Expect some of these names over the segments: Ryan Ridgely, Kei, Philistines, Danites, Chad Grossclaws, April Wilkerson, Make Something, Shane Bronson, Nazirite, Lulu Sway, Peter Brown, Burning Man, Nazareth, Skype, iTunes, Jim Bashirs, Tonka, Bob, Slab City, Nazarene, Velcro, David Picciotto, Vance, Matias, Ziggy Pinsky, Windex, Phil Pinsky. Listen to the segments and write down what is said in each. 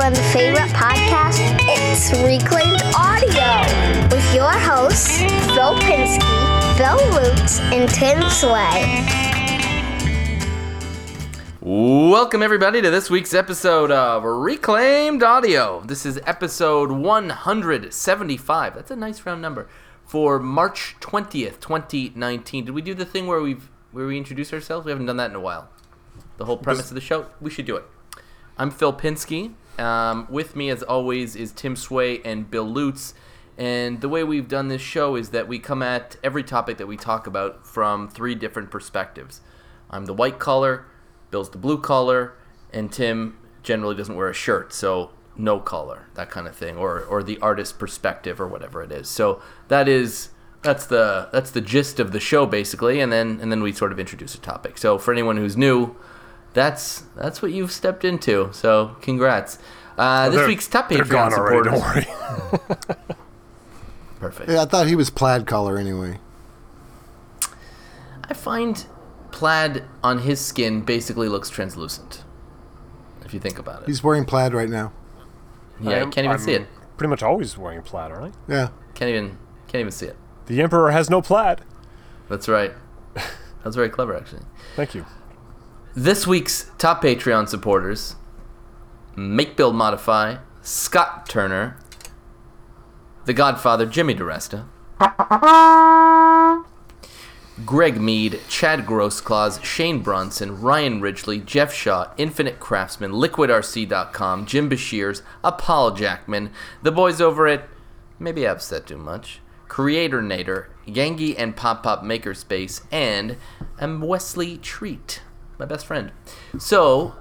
everyone's favorite podcast, it's Reclaimed Audio, with your hosts, Phil Pinsky, Bill Lutz, and Tim Sway. Welcome, everybody, to this week's episode of Reclaimed Audio. This is episode 175. That's a nice round number. For March 20th, 2019. Did we do the thing where we introduce ourselves? We haven't done that in a while. The whole premise of the show, we should do it. I'm Phil Pinsky. With me, as always, is Tim Sway and Bill Lutz. And the way we've done this show is that we come at every topic that we talk about from three different perspectives. I'm the white collar, Bill's the blue collar, and Tim generally doesn't wear a shirt, so no collar, that kind of thing, or the artist perspective or whatever it is. So that's the gist of the show, basically, and then we sort of introduce a topic. So for anyone who's new, That's what you've stepped into, so congrats. This week's top Patreon supporters. Don't worry. Perfect. Yeah, I thought he was plaid color anyway. I find plaid on his skin basically looks translucent, if you think about it. He's wearing plaid right now. Yeah, you can't even see it. Pretty much always wearing plaid, aren't I? Yeah. Can't even see it. The Emperor has no plaid. That's right. That's very clever, actually. Thank you. This week's top Patreon supporters: Make Build Modify, Scott Turner, The Godfather Jimmy DiResta, Greg Mead, Chad Grossclaws, Shane Bronson, Ryan Ridgely, Jeff Shaw, Infinite Craftsman, LiquidRC.com, Jim Bashirs, Paul Jackman, the boys over at Maybe I've Said Too Much, Creator Nader, Yangi and Pop Pop Makerspace, and Wesley Treat. My best friend. So,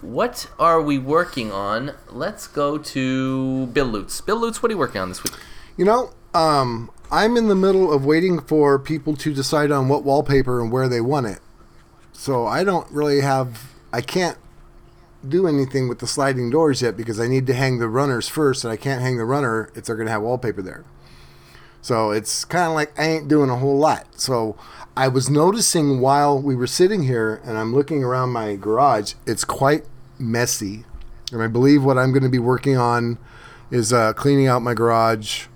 what are we working on? Let's go to Bill Lutz. Bill Lutz, what are you working on this week? You know, I'm in the middle of waiting for people to decide on what wallpaper and where they want it. So I can't do anything with the sliding doors yet because I need to hang the runners first, and I can't hang the runner if they're going to have wallpaper there. So it's kind of like I ain't doing a whole lot. So I was noticing while we were sitting here and I'm looking around my garage, it's quite messy. And I believe what I'm going to be working on is cleaning out my garage.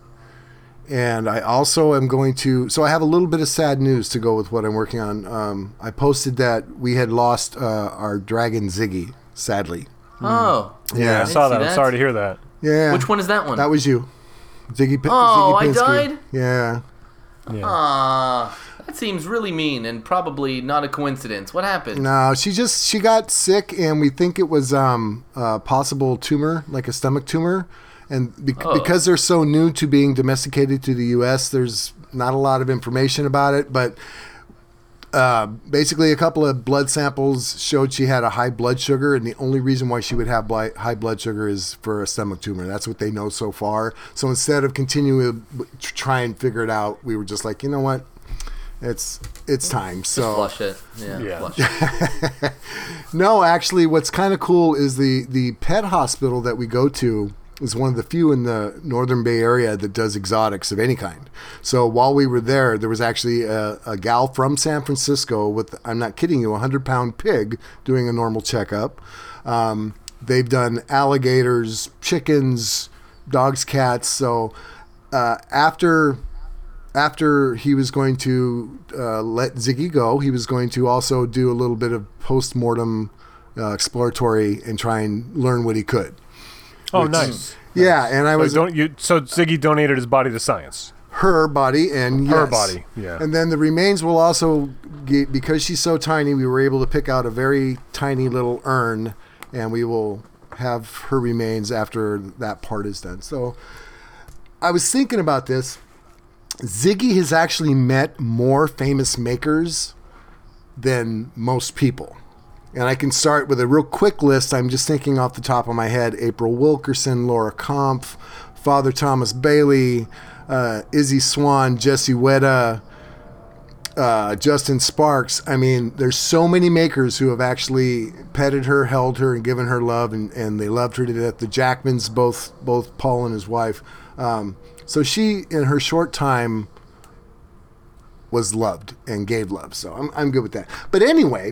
And I also am going to... So I have a little bit of sad news to go with what I'm working on. I posted that we had lost our dragon Ziggy, sadly. Oh. Yeah, I saw that. I'm sorry to hear that. Yeah. Which one is that one? That was you. Ziggy Pinsky. I died? Yeah. That seems really mean and probably not a coincidence. What happened? No, she got sick, and we think it was a possible tumor, like a stomach tumor. And because they're so new to being domesticated to the U.S., there's not a lot of information about it. But basically a couple of blood samples showed she had a high blood sugar, and the only reason why she would have high blood sugar is for a stomach tumor. That's what they know so far. So instead of continuing to try and figure it out, we were just like, you know what? It's time. So just flush it. Yeah. Flush it. No, actually, what's kind of cool is the pet hospital that we go to is one of the few in the Northern Bay Area that does exotics of any kind. So while we were there, was actually a gal from San Francisco with, I'm not kidding you, a 100-pound pig doing a normal checkup. They've done alligators, chickens, dogs, cats. So after he was going to let Ziggy go, he was going to also do a little bit of post-mortem exploratory and try and learn what he could. Oh, nice. Yeah, and I was... So Ziggy donated his body to science. Her body, and yes. Her body, yeah. And then the remains will also... Because she's so tiny, we were able to pick out a very tiny little urn, and we will have her remains after that part is done. So I was thinking about this. Ziggy has actually met more famous makers than most people. And I can start with a real quick list. I'm just thinking off the top of my head. April Wilkerson, Laura Kampf, Father Thomas Bailey, Izzy Swan, Jesse Wetta, Justin Sparks. I mean, there's so many makers who have actually petted her, held her, and given her love, and they loved her to death. The Jackmans, both Paul and his wife. So she, in her short time, was loved and gave love. So I'm good with that. But anyway...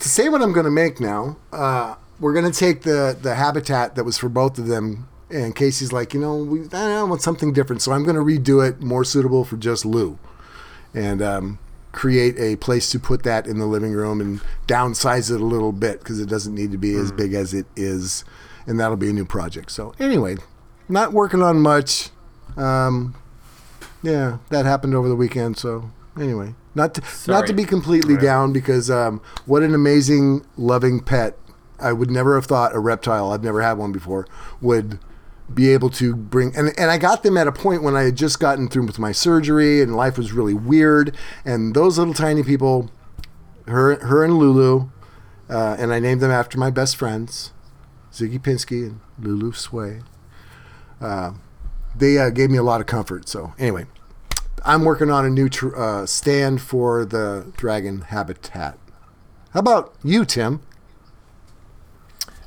To say what I'm going to make now, we're going to take the habitat that was for both of them. And Casey's like, you know, I want something different, so I'm going to redo it more suitable for just Lou, and create a place to put that in the living room and downsize it a little bit because it doesn't need to be as big as it is, and that'll be a new project. So anyway, not working on much. Yeah, that happened over the weekend. So anyway, not to be completely down because what an amazing, loving pet. I would never have thought a reptile, I've never had one before, would be able to bring, and I got them at a point when I had just gotten through with my surgery and life was really weird, and those little tiny people, her and Lulu, and I named them after my best friends, Ziggy Pinsky and Lulu Sway, they gave me a lot of comfort. So anyway, I'm working on a new stand for the dragon habitat. How about you, Tim?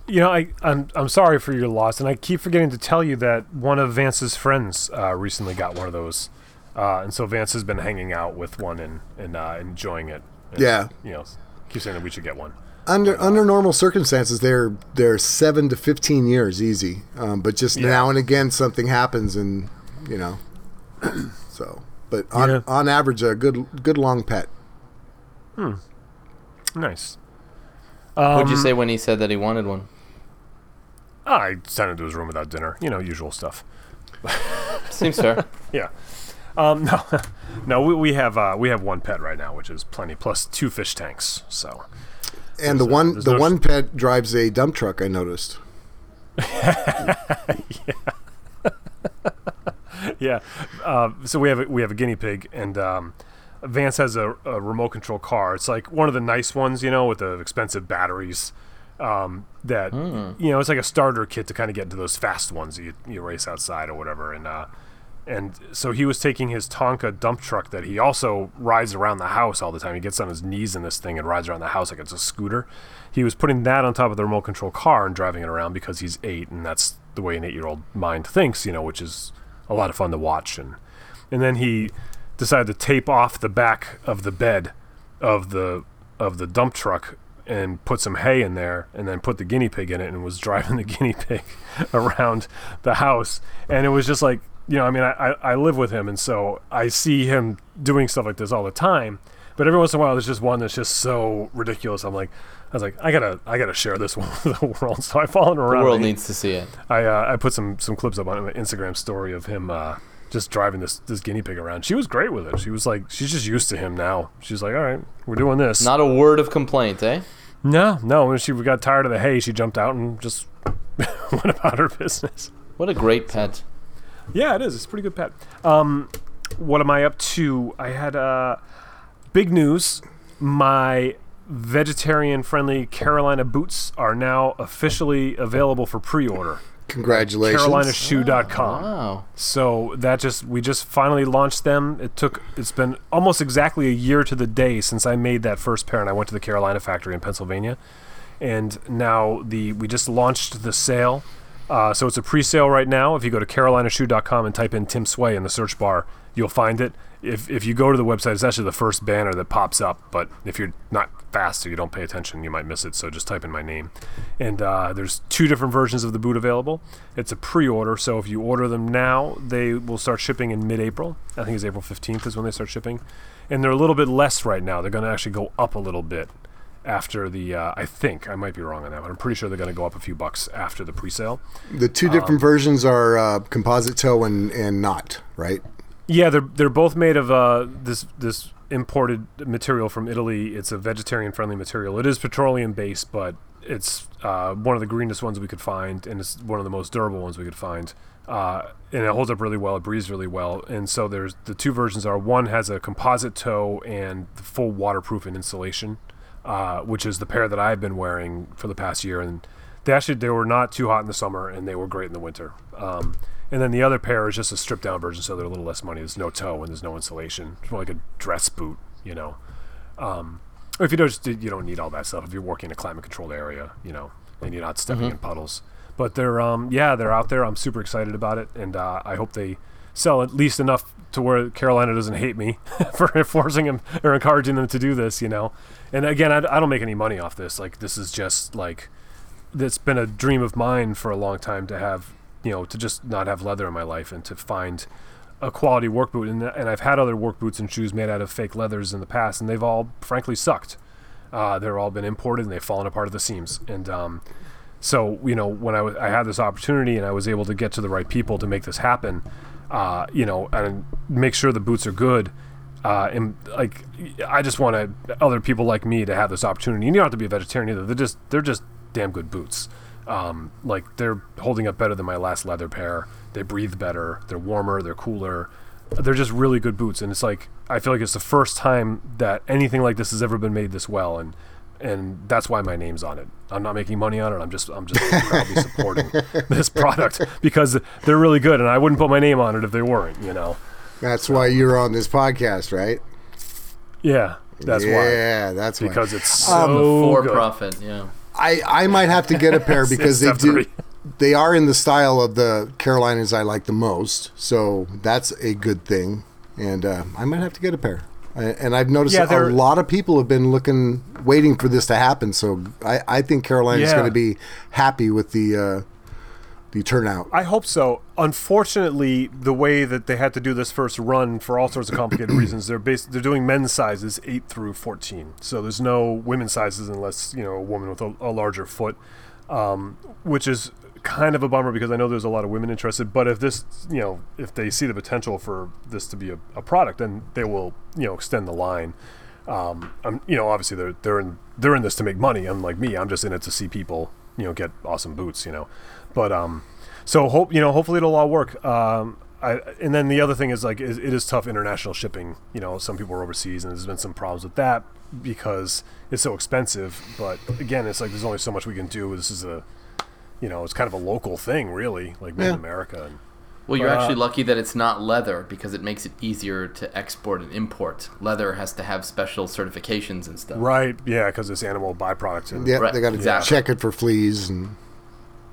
You know, I'm sorry for your loss, and I keep forgetting to tell you that one of Vance's friends recently got one of those, and so Vance has been hanging out with one and enjoying it. And, yeah, you know, keep saying that we should get one. Under normal circumstances, they're 7 to 15 years easy, but just now and again something happens, and you know, so. But on average, a good long pet. Nice. What'd you say when he said that he wanted one? I sent him to his room without dinner. You know, usual stuff. Seems fair. Yeah. No. We have one pet right now, which is plenty, plus 2 fish tanks. So. And the one pet drives a dump truck. I noticed. Yeah. So we have a guinea pig, and Vance has a remote control car. It's like one of the nice ones, you know, with the expensive batteries. You know, it's like a starter kit to kind of get into those fast ones that you race outside or whatever. And so he was taking his Tonka dump truck that he also rides around the house all the time. He gets on his knees in this thing and rides around the house like it's a scooter. He was putting that on top of the remote control car and driving it around because he's 8, and that's the way an 8-year-old mind thinks, you know, which is a lot of fun to watch. And then he decided to tape off the back of the bed of the dump truck and put some hay in there and then put the guinea pig in it and was driving the guinea pig around the house. And it was just like, you know, I mean, I live with him, and so I see him doing stuff like this all the time. But every once in a while, there's just one that's just so ridiculous. I was like, I gotta share this one with the world. So I followed around. The world needs to see it. I put some clips up on my Instagram story of him just driving this guinea pig around. She was great with it. She was like, she's just used to him now. She's like, all right, we're doing this. Not a word of complaint, eh? No. When she got tired of the hay, she jumped out and just went about her business. What a great pet. Yeah, it is. It's a pretty good pet. What am I up to? I had big news. My vegetarian-friendly Carolina boots are now officially available for pre-order. Congratulations. Carolinashoe.com. Wow. So we just finally launched them. It's been almost exactly a year to the day since I made that first pair, and I went to the Carolina factory in Pennsylvania. And now we just launched the sale. So it's a pre-sale right now. If you go to Carolinashoe.com and type in Tim Sway in the search bar, you'll find it. If you go to the website, it's actually the first banner that pops up, but if you're not fast or you don't pay attention, you might miss it, so just type in my name. And there's 2 different versions of the boot available. It's a pre-order, so if you order them now, they will start shipping in mid-April. I think it's April 15th is when they start shipping. And they're a little bit less right now. They're going to actually go up a little bit after the, I think, I might be wrong on that, but I'm pretty sure they're going to go up a few bucks after the pre-sale. The 2 different versions are composite toe and not, right? Yeah, they're both made of this imported material from Italy. It's a vegetarian-friendly material. It is petroleum-based, but it's one of the greenest ones we could find, and it's one of the most durable ones we could find. And it holds up really well. It breathes really well. And so there's the 2 versions are, one has a composite toe and full waterproof and insulation, which is the pair that I've been wearing for the past year. And they were not too hot in the summer, and they were great in the winter. And then the other pair is just a stripped-down version, so they're a little less money. There's no toe and there's no insulation. It's more like a dress boot, you know. If you don't need all that stuff. If you're working in a climate-controlled area, you know, and you're not stepping in puddles. But they're out there. I'm super excited about it, and I hope they sell at least enough to where Carolina doesn't hate me for forcing them or encouraging them to do this, you know. And again, I don't make any money off this. Like, this is just like that's been a dream of mine for a long time to have, you know, to just not have leather in my life and to find a quality work boot. And I've had other work boots and shoes made out of fake leathers in the past, and they've all frankly sucked. They're all been imported and they've fallen apart at the seams. And so, you know, when I had this opportunity and I was able to get to the right people to make this happen, you know, and make sure the boots are good. And like, I just want other people like me to have this opportunity. And you don't have to be a vegetarian either. They're just damn good boots. Like, they're holding up better than my last leather pair. They breathe better. They're warmer. They're cooler. They're just really good boots. And it's like, I feel like it's the first time that anything like this has ever been made this well. And that's why my name's on it. I'm not making money on it. I'm just proudly supporting this product because they're really good. And I wouldn't put my name on it if they weren't, you know. That's why you're on this podcast, right? Yeah, that's why. Yeah, that's why. Because it's so for profit. Yeah, I might have to get a pair because they do. They are in the style of the Carolinas I like the most, so that's a good thing. And I might have to get a pair. And I've noticed a lot of people have been waiting for this to happen. So I think Carolina's going to be happy with the turnout. I hope so. Unfortunately, the way that they had to do this first run for all sorts of complicated reasons, they're doing men's sizes 8 through 14. So there's no women's sizes unless, you know, a woman with a larger foot, which is kind of a bummer because I know there's a lot of women interested. But if this, you know, if they see the potential for this to be a product, then they will, you know, extend the line. You know, obviously they're in this to make money. Unlike me, I'm just in it to see people, you know, get awesome boots, you know. But so hopefully it'll all work. And then the other thing is, like, it is tough international shipping. You know, some people are overseas, and there's been some problems with that because it's so expensive. But again, it's like there's only so much we can do. This is it's kind of a local thing, really, like made in America. Well, you're actually lucky that it's not leather because it makes it easier to export and import. Leather has to have special certifications and stuff. Right? Yeah, because it's animal byproducts. They got to check it for fleas and.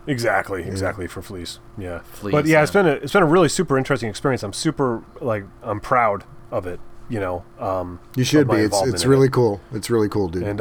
Exactly for fleas. Yeah, fleas, but it's been a really super interesting experience. I'm super I'm proud of it. You know, you should be. It's really cool. It's really cool, dude. And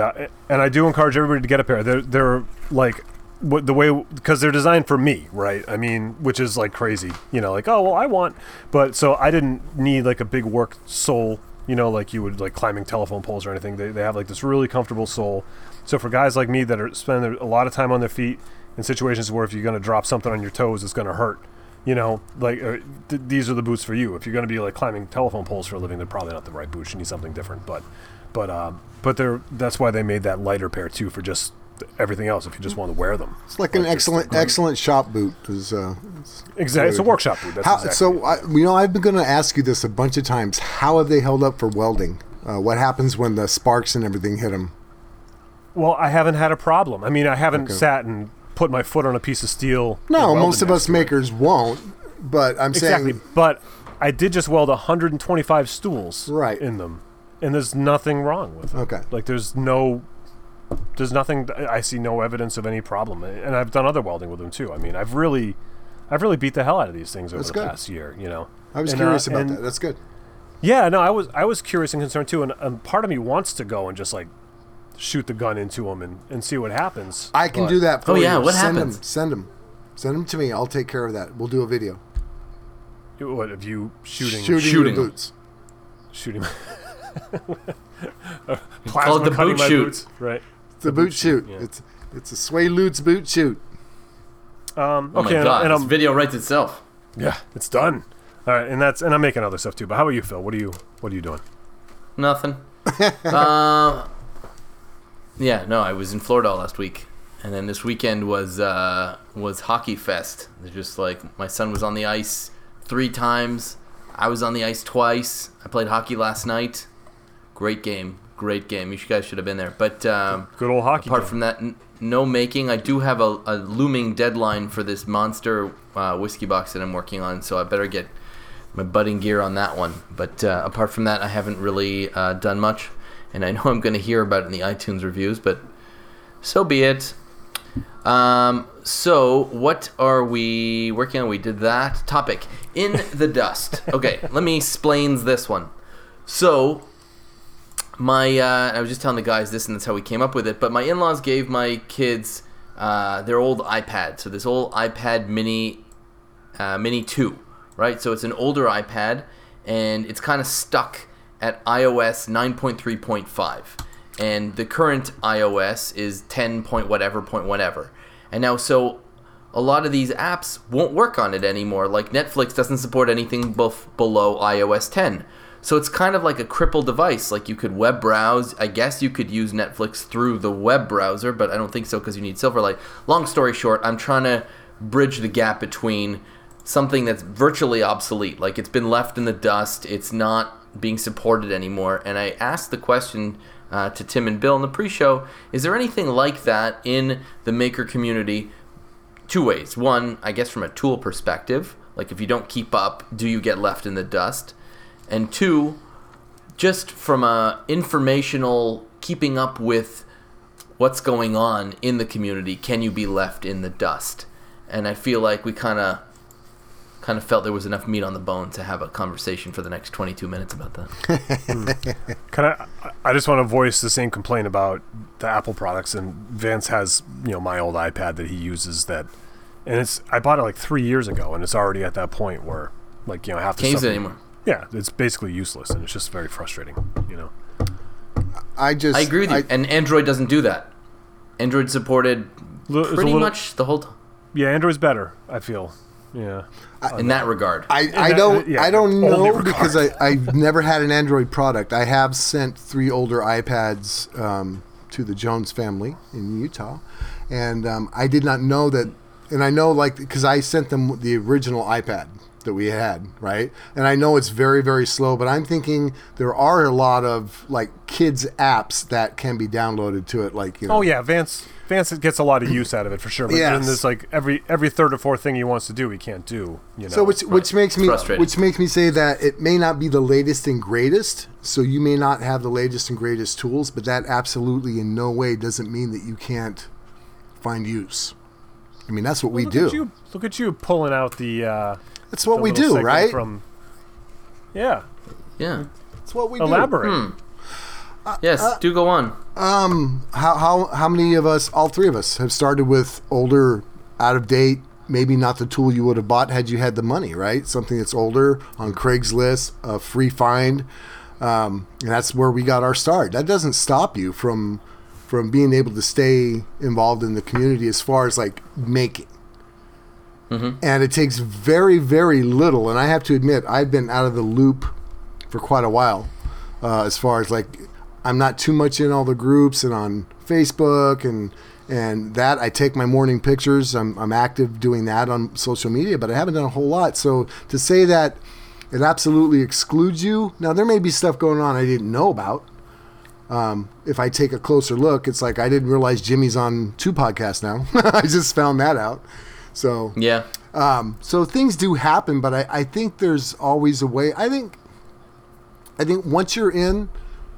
I do encourage everybody to get a pair. They're like the way because they're designed for me, right? I mean, which is like crazy. You know, like so I didn't need like a big work sole. You know, like you would like climbing telephone poles or anything. They have like this really comfortable sole. So for guys like me that spend a lot of time on their feet. In situations where if you're going to drop something on your toes, it's going to hurt, you know, like these are the boots for you. If you're going to be like climbing telephone poles for a living, they're probably not the right boots. You need something different. But that's why they made that lighter pair too, for just everything else. If you just want to wear them, it's like an excellent shop boot. Exactly, it's a workshop boot. So I've been going to ask you this a bunch of times. How have they held up for welding? What happens when the sparks and everything hit them? Well, I haven't had a problem. I mean, I haven't sat and put my foot on a piece of steel. No, most of us makers won't, but I'm saying... Exactly, but I did just weld 125 stools in them, and there's nothing wrong with them. Okay. Like, there's nothing... I see no evidence of any problem, and I've done other welding with them, too. I mean, I've really beat the hell out of these things over the past year, you know. I was curious about that. That's good. Yeah, no, I was curious and concerned, too, and part of me wants to go and just, like, shoot the gun into them and see what happens. I can do that for you. Oh, yeah, what happens? Send them to me. I'll take care of that. We'll do a video. What, of you shooting the boots? Shooting. It's called the boot shoot. Boots. Right. The boot shoot. Yeah. It's a Sway Lutz boot shoot. My God, and this video writes itself. Yeah, it's done. All right, and I'm making other stuff too. But how about you, Phil? What are you doing? Nothing. Yeah, no, I was in Florida all last week, and then this weekend was Hockey Fest. They're just like, my son was on the ice 3 times. I was on the ice twice. I played hockey last night. Great game. You guys should have been there. But good old hockey. Apart from that, no making. I do have a looming deadline for this monster whiskey box that I'm working on, so I better get my budding gear on that one. But apart from that, I haven't really done much. And I know I'm going to hear about it in the iTunes reviews, but so be it. So what are we working on? We did that. Topic, in the dust. Okay, let me explain this one. So I was just telling the guys this, and that's how we came up with it, but my in-laws gave my kids their old iPad. So this old iPad Mini, Mini 2, right? So it's an older iPad, and it's kind of stuck at iOS 9.3.5. And the current iOS is 10 point whatever. And now, so a lot of these apps won't work on it anymore. Like Netflix doesn't support anything below iOS 10. So it's kind of like a crippled device. Like you could web browse. I guess you could use Netflix through the web browser, but I don't think so because you need Silverlight. Long story short, I'm trying to bridge the gap between something that's virtually obsolete. Like it's been left in the dust. It's not being supported anymore. And I asked the question to Tim and Bill in the pre-show, is there anything like that in the maker community? Two ways. One, I guess from a tool perspective, like if you don't keep up, do you get left in the dust? And two, just from a informational keeping up with what's going on in the community, can you be left in the dust? And I feel like we kind of felt there was enough meat on the bone to have a conversation for the next 22 minutes about that. I just want to voice the same complaint about the Apple products. And Vance has, you know, my old iPad that he uses that, and it's, I bought it like 3 years ago, and it's already at that point where, like, you know, half the stuff. Can't use it anymore. Yeah, it's basically useless, and it's just very frustrating, you know. I agree with you, and Android doesn't do that. Android supported pretty much the whole time. Yeah, Android's better, I feel. Yeah, in that regard, I don't know because I've never had an Android product. I have sent 3 older iPads to the Jones family in Utah, and I did not know that. And I know, like, because I sent them the original iPad that we had, right? And I know it's very, very slow, but I'm thinking there are a lot of like kids apps that can be downloaded to it, like, you know. Oh yeah, Vance gets a lot of use out of it for sure. But yes, then there's like every third or fourth thing he wants to do, he can't do. You know, so which makes me say that it may not be the latest and greatest. So you may not have the latest and greatest tools, but that absolutely in no way doesn't mean that you can't find use. I mean, that's what we do. Look at you pulling out the. That's what we do, right? Yeah. That's what we do. Elaborate. Yes, do go on. How many of us, all 3 of us, have started with older, out of date, maybe not the tool you would have bought had you had the money, right? Something that's older on Craigslist, a free find, and that's where we got our start. That doesn't stop you from being able to stay involved in the community as far as like making. Mm-hmm. And it takes very, very little. And I have to admit, I've been out of the loop for quite a while as far as like I'm not too much in all the groups and on Facebook and that. I take my morning pictures. I'm active doing that on social media, but I haven't done a whole lot. So to say that it absolutely excludes you. Now, there may be stuff going on I didn't know about. If I take a closer look, it's like I didn't realize Jimmy's on 2 podcasts now. I just found that out. So yeah, so things do happen, but I think there's always a way. I think once you're in,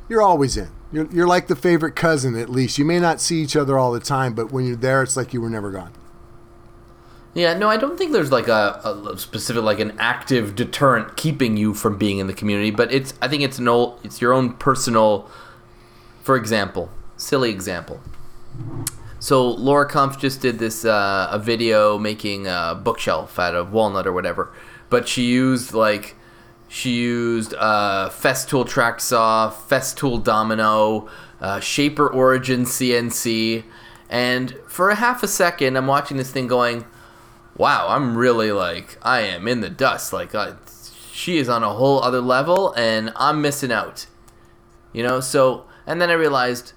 you're always in. You're like the favorite cousin. At least you may not see each other all the time, but when you're there, it's like you were never gone. Yeah, no, I don't think there's like a specific like an active deterrent keeping you from being in the community, but it's I think it's it's your own personal. For example, silly example. So Laura Kampf just did this a video making a bookshelf out of walnut or whatever, but she used Festool Tracksaw, Festool Domino, Shaper Origin CNC, and for a half a second I'm watching this thing going, wow, I'm really like I am in the dust. Like she is on a whole other level, and I'm missing out, you know. So and then I realized.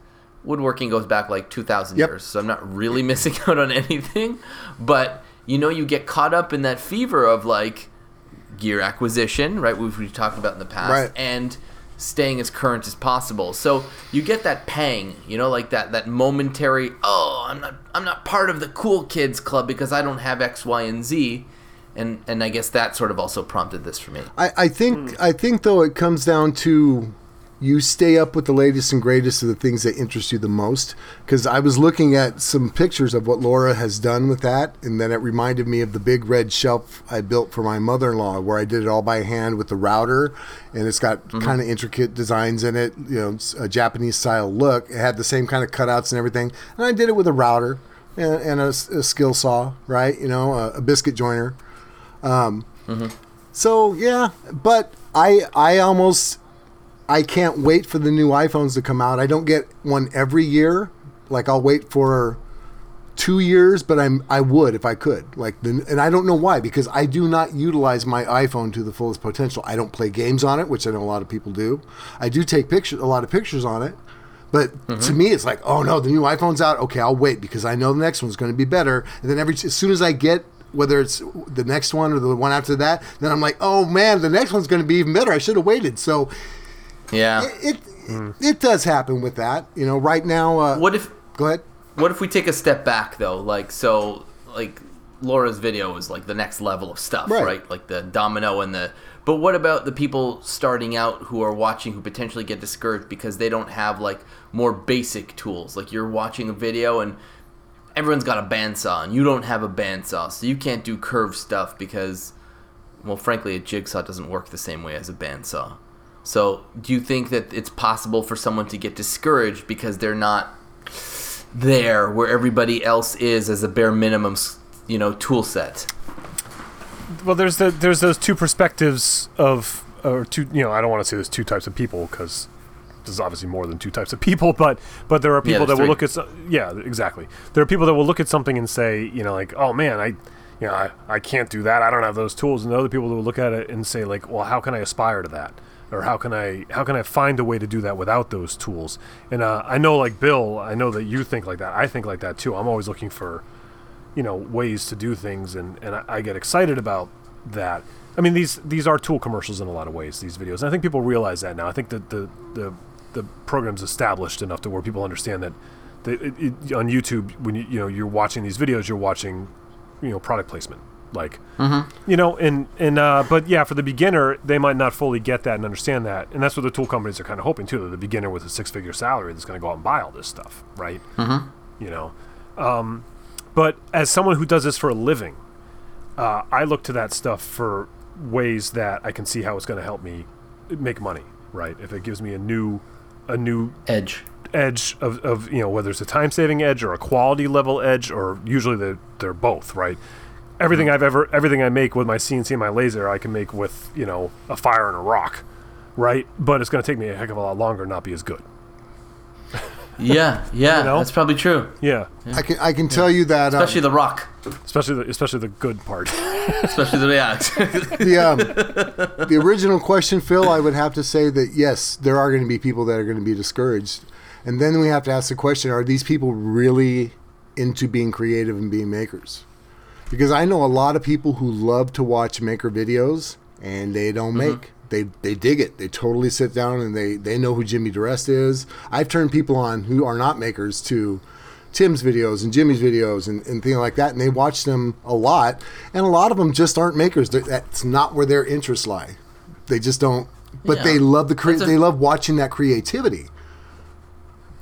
Woodworking goes back like 2,000 years, so I'm not really missing out on anything. But, you know, you get caught up in that fever of, like, gear acquisition, right, which we talked about in the past, right. And staying as current as possible. So you get that pang, you know, like that momentary, oh, I'm not part of the cool kids club because I don't have X, Y, and Z. And I guess that sort of also prompted this for me. I think, though, it comes down to... You stay up with the latest and greatest of the things that interest you the most. Because I was looking at some pictures of what Laura has done with that, and then it reminded me of the big red shelf I built for my mother-in-law, where I did it all by hand with the router, and it's got kind of intricate designs in it. You know, it's a Japanese-style look. It had the same kind of cutouts and everything, and I did it with a router. and a skill saw, right? You know, a biscuit joiner. So yeah, but I can't wait for the new iPhones to come out. I don't get one every year. Like, I'll wait for 2 years, but I would if I could. Like, and I don't know why, because I do not utilize my iPhone to the fullest potential. I don't play games on it, which I know a lot of people do. I do take a lot of pictures on it. But to me, it's like, oh no, the new iPhone's out. Okay, I'll wait because I know the next one's going to be better. And then as soon as I get, whether it's the next one or the one after that, then I'm like, oh man, the next one's going to be even better. I should have waited. So yeah, it does happen with that. You know, right now. Go ahead. What if we take a step back though? Like, so, like, Laura's video is like the next level of stuff, right? Like the domino and the. But what about the people starting out who are watching, who potentially get discouraged because they don't have, like, more basic tools? Like, you're watching a video and everyone's got a bandsaw and you don't have a bandsaw, so you can't do curved stuff because, well, frankly, a jigsaw doesn't work the same way as a bandsaw. So do you think that it's possible for someone to get discouraged because they're not there where everybody else is as a bare minimum, you know, tool set? Well, there's those two perspectives of, or two, you know, I don't want to say there's two types of people, because there's obviously more than two types of people, but there are people that will look at, there are people that will look at something and say, you know, like, oh man, I can't do that, I don't have those tools, and the other people that will look at it and say, like, well, how can I aspire to that, or how can I find a way to do that without those tools? And I know, like Bill, I know that you think like that. I think like that too. I'm always looking for, you know, ways to do things, and I get excited about that. I mean, these are tool commercials in a lot of ways, these videos. And I think people realize that now. I think that the program's established enough to where people understand that on YouTube, when you're watching these videos, you're watching, you know, product placement, like, you know, and but yeah, for the beginner, they might not fully get that and understand that, and that's what the tool companies are kind of hoping too. That the beginner with a 6-figure salary that's going to go out and buy all this stuff, right? You know. But as someone who does this for a living, I look to that stuff for ways that I can see how it's going to help me make money, right? If it gives me a new edge of, you know, whether it's a time-saving edge or a quality level edge, or usually they're both, right? Everything everything I make with my CNC and my laser, I can make with, you know, a fire and a rock, right? But it's going to take me a heck of a lot longer and not be as good. Yeah, you know? That's probably true. Yeah. I can tell you that, especially the rock, especially the good part, especially the react. The original question, Phil, I would have to say that yes, there are going to be people that are going to be discouraged, and then we have to ask the question: are these people really into being creative and being makers? Because I know a lot of people who love to watch maker videos and they don't make. They dig it. They totally sit down and they know who Jimmy DiResta is. I've turned people on who are not makers to Tim's videos and Jimmy's videos and things like that, and they watch them a lot, and a lot of them just aren't makers. That's not where their interests lie. They just don't. But yeah, they love they love watching that creativity.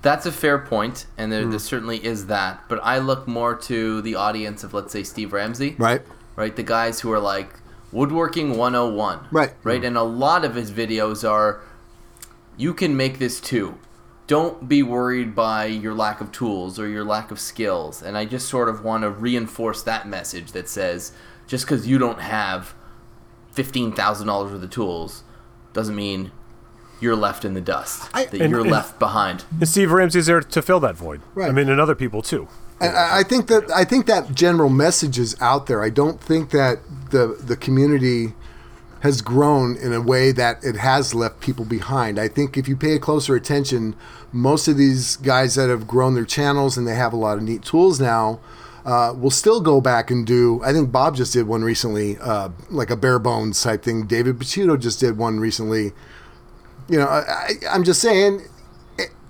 That's a fair point, and there certainly is that. But I look more to the audience of, let's say, Steve Ramsey. Right, the guys who are like, Woodworking 101. Right. And a lot of his videos are, you can make this too. Don't be worried by your lack of tools or your lack of skills. And I just sort of want to reinforce that message that says, just because you don't have $15,000 worth of tools doesn't mean you're left in the dust, left behind. And Steve Ramsey's there to fill that void. Right. I mean, and other people too. I think that general message is out there. I don't think that the community has grown in a way that it has left people behind. I think if you pay closer attention, most of these guys that have grown their channels and they have a lot of neat tools now will still go back and do. I think Bob just did one recently, like a bare bones type thing. David Picciotto just did one recently. You know, I'm just saying,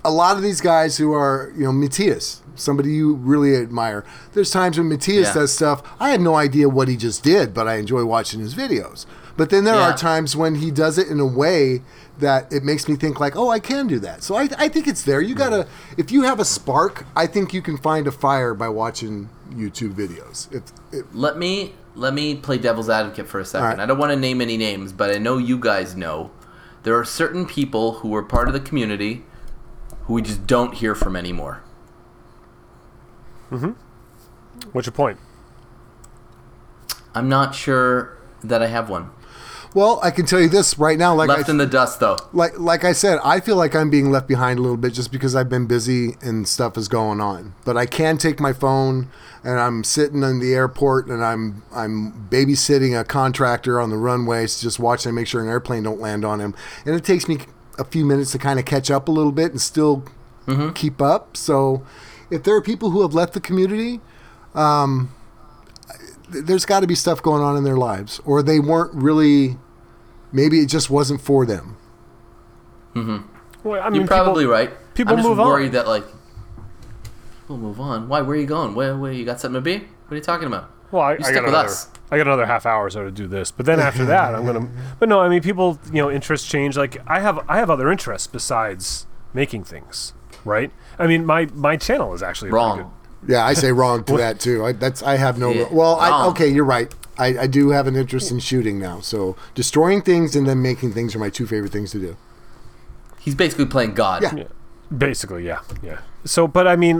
a lot of these guys who are, you know, Matias, somebody you really admire. There's times when Matias does stuff, I had no idea what he just did, but I enjoy watching his videos. But then there are times when he does it in a way that it makes me think like, oh, I can do that. So I think it's there. You gotta, if you have a spark, I think you can find a fire by watching YouTube videos. Let me play devil's advocate for a second. Right. I don't want to name any names, but I know you guys know. There are certain people who were part of the community who we just don't hear from anymore. What's your point? I'm not sure that I have one. Well, I can tell you this right now. Left in the dust, though. Like I said, I feel like I'm being left behind a little bit just because I've been busy and stuff is going on. But I can take my phone, and I'm sitting in the airport, and I'm babysitting a contractor on the runway, just watching and make sure an airplane don't land on him. And it takes me a few minutes to kind of catch up a little bit and still keep up. So if there are people who have left the community... there's got to be stuff going on in their lives, or they weren't really. Maybe it just wasn't for them. Mm-hmm. Well, I mean, you're probably right. People move on. I'm just worried that people move on. Why? Where are you going? Where you got something to be? What are you talking about? Well, I got another half hour or so to do this, but then after that, I'm gonna. But no, I mean, people. You know, interests change. Like I have other interests besides making things. Right. I mean, my channel is actually wrong. Pretty good. Yeah, I say wrong to that too. Okay, you're right. I do have an interest in shooting now. So destroying things and then making things are my two favorite things to do. He's basically playing God. Yeah. Basically, yeah. So, but I mean,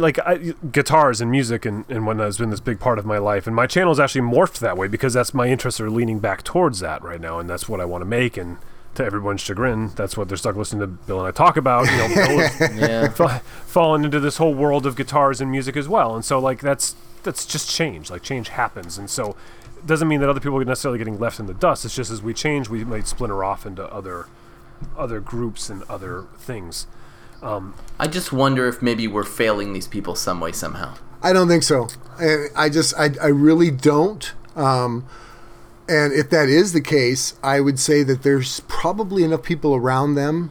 guitars and music and whatnot has been this big part of my life, and my channel's actually morphed that way because that's my interests are leaning back towards that right now, and that's what I want to make. And to everyone's chagrin, that's what they're stuck listening to Bill and I talk about. You know, falling into this whole world of guitars and music as well. And so, that's just change. Change happens. And so, it doesn't mean that other people are necessarily getting left in the dust. It's just as we change, we might splinter off into other groups and other things. I just wonder if maybe we're failing these people some way, somehow. I don't think so. I really don't. And if that is the case, I would say that there's probably enough people around them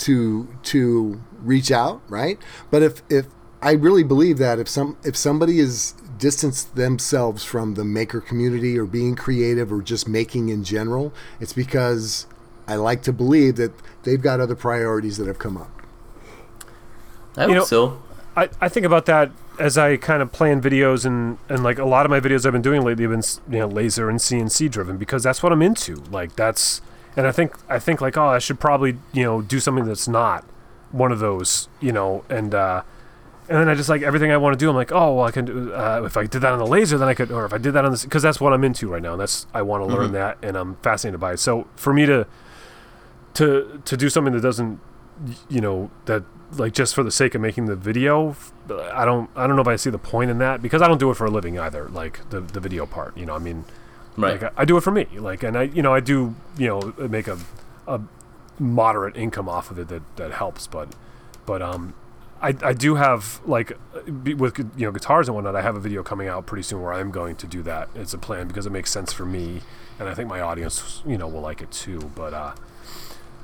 to reach out, right? But if I really believe that if somebody is distanced themselves from the maker community or being creative or just making in general, it's because I like to believe that they've got other priorities that have come up. I hope so. I think about that as I kind of plan videos and a lot of my videos I've been doing lately have been laser and CNC driven because that's what I'm into. And I think I should probably do something that's not one of those and then I just everything I want to do. I'm I can do if I did that on the laser, then I could, or if I did that on this, because that's what I'm into right now. And I want to learn that, and I'm fascinated by it. So for me to do something that doesn't that. Just for the sake of making the video, I don't know if I see the point in that because I don't do it for a living either. The video part, I mean, right? I do it for me. And I do, make a moderate income off of it that helps. But I do have with guitars and whatnot. I have a video coming out pretty soon where I'm going to do that. It's a plan because it makes sense for me, and I think my audience, will like it too. But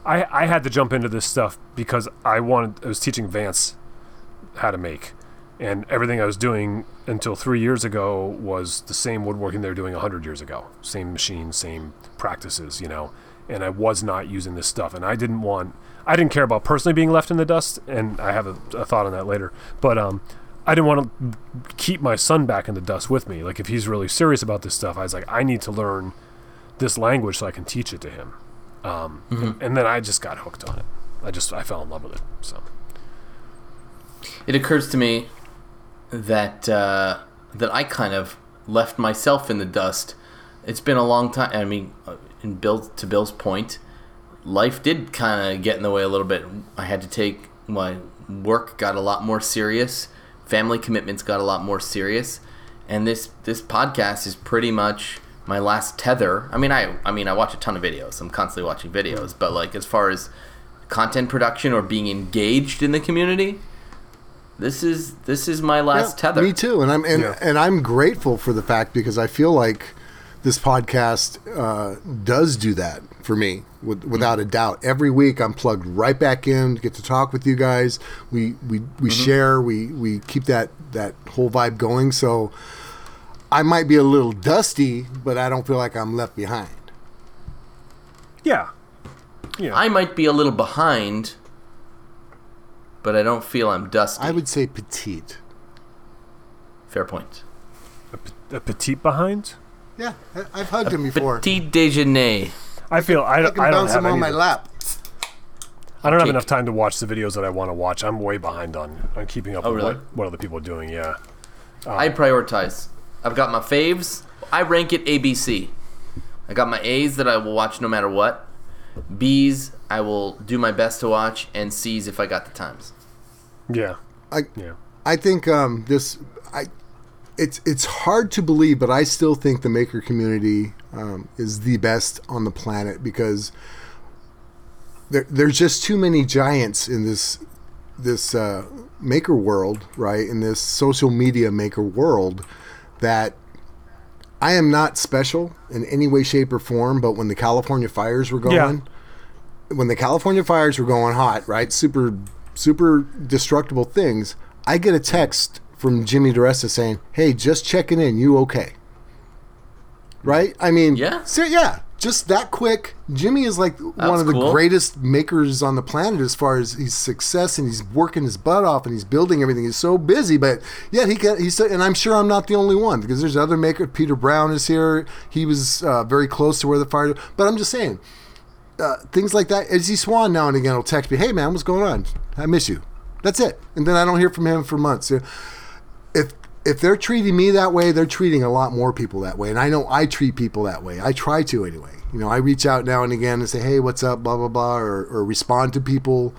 I had to jump into this stuff because I was teaching Vance how to make, and everything I was doing until 3 years ago was the same woodworking they were doing 100 years ago. Same machine, same practices, and I was not using this stuff, and I didn't care about personally being left in the dust, and I have a thought on that later, but I didn't want to keep my son back in the dust with me. If he's really serious about this stuff, I was I need to learn this language so I can teach it to him. And then I just got hooked on it. I fell in love with it. So it occurs to me that that I kind of left myself in the dust. It's been a long time. I mean, to Bill's point, life did kind of get in the way a little bit. I had to take my work got a lot more serious. Family commitments got a lot more serious, and this podcast is pretty much my last tether. I mean I watch a ton of videos. I'm constantly watching videos, but as far as content production or being engaged in the community, this is my last tether. Me too, and I'm grateful for the fact because I feel like this podcast does do that for me without a doubt. Every week I'm plugged right back in, get to talk with you guys. We share, we keep that whole vibe going. So I might be a little dusty, but I don't feel like I'm left behind. Yeah. I might be a little behind, but I don't feel I'm dusty. I would say petite. Fair point. A petite behind? Yeah, I've hugged him before. Petit déjeuner. I feel I don't have him on my lap. I don't have enough time to watch the videos that I want to watch. I'm way behind on keeping up with what other people are doing. Yeah. I prioritize. I've got my faves. I rank it ABC. I got my A's that I will watch no matter what. B's I will do my best to watch, and C's if I got the times. Yeah. I think it's hard to believe, but I still think the maker community is the best on the planet, because there's just too many giants in this maker world, right? In this social media maker world, that I am not special in any way, shape, or form. But when the California fires were going, hot, right? Super, super destructible things. I get a text from Jimmy DiResta saying, "Hey, just checking in. You okay?" Right? I mean, just that quick. Jimmy is like one of the greatest makers on the planet as far as his success, and he's working his butt off and he's building everything. He's so busy, but yet he said, and I'm sure I'm not the only one, because there's other maker. Peter Brown is here. He was very close to where the fire. But I'm just saying, things like that. Izzy Swan now and again will text me, "Hey man, what's going on? I miss you." That's it. And then I don't hear from him for months. If they're treating me that way, they're treating a lot more people that way. And I know I treat people that way. I try to anyway. You know, I reach out now and again and say, "Hey, what's up, blah, blah, blah," or respond to people.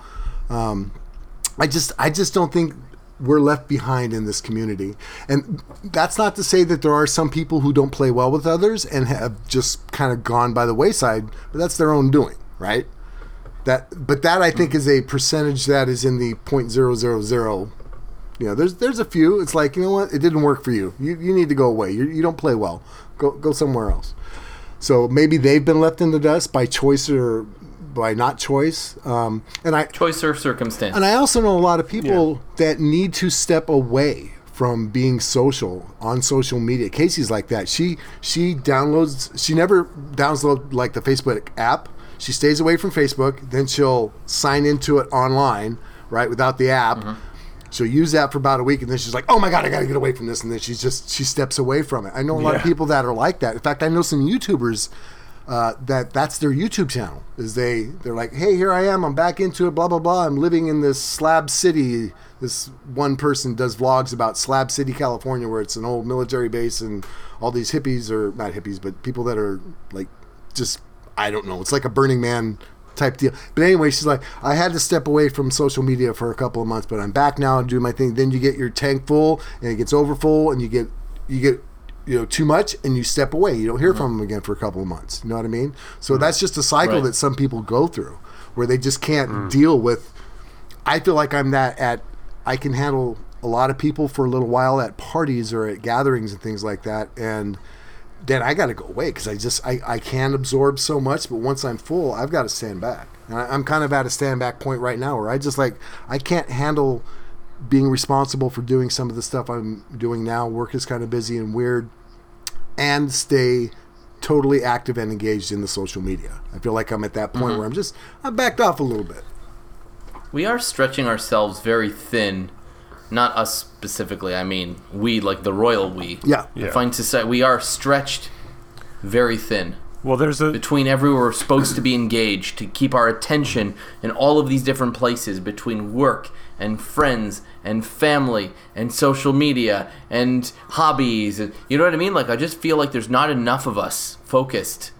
I just don't think we're left behind in this community. And that's not to say that there are some people who don't play well with others and have just kind of gone by the wayside, but that's their own doing, right? But that I think is a percentage that is in the 0.000. You know, there's a few. It's like, you know what? It didn't work for you. You need to go away. You don't play well. Go somewhere else. So maybe they've been left in the dust by choice or by not choice. Choice or circumstance. And I also know a lot of people that need to step away from being social on social media. Casey's like that. She never downloads like the Facebook app. She stays away from Facebook, then she'll sign into it online, right, without the app. Mm-hmm. She'll use that for about a week, and then she's like, "Oh my God, I got to get away from this," and then she steps away from it. I know a lot of people that are like that. In fact, I know some YouTubers that's their YouTube channel. Is they're like, "Hey, here I am. I'm back into it. Blah blah blah. I'm living in this Slab City." This one person does vlogs about Slab City, California, where it's an old military base, and all these hippies, or not hippies, but people that are like just. I don't know. It's like a Burning Man type deal. But anyway, she's like, "I had to step away from social media for a couple of months, but I'm back now and do my thing." Then you get your tank full, and it gets over full, and you get too much, and you step away. You don't hear from them again for a couple of months. You know what I mean? So that's just a cycle that some people go through, where they just can't deal with. I feel like I'm that at. I can handle a lot of people for a little while at parties or at gatherings and things like that, and. Then I got to go away because I can absorb so much, but once I'm full, I've got to stand back. And I'm kind of at a stand back point right now where I can't handle being responsible for doing some of the stuff I'm doing now. Work is kind of busy and weird, and stay totally active and engaged in the social media. I feel like I'm at that point where I'm backed off a little bit. We are stretching ourselves very thin. Not us specifically. I mean, we, like the royal we. Yeah. Find society. We are stretched very thin. Well, there's between everywhere we're supposed to be engaged to keep our attention in all of these different places, between work and friends and family and social media and hobbies. You know what I mean? Like, I just feel like there's not enough of us focused,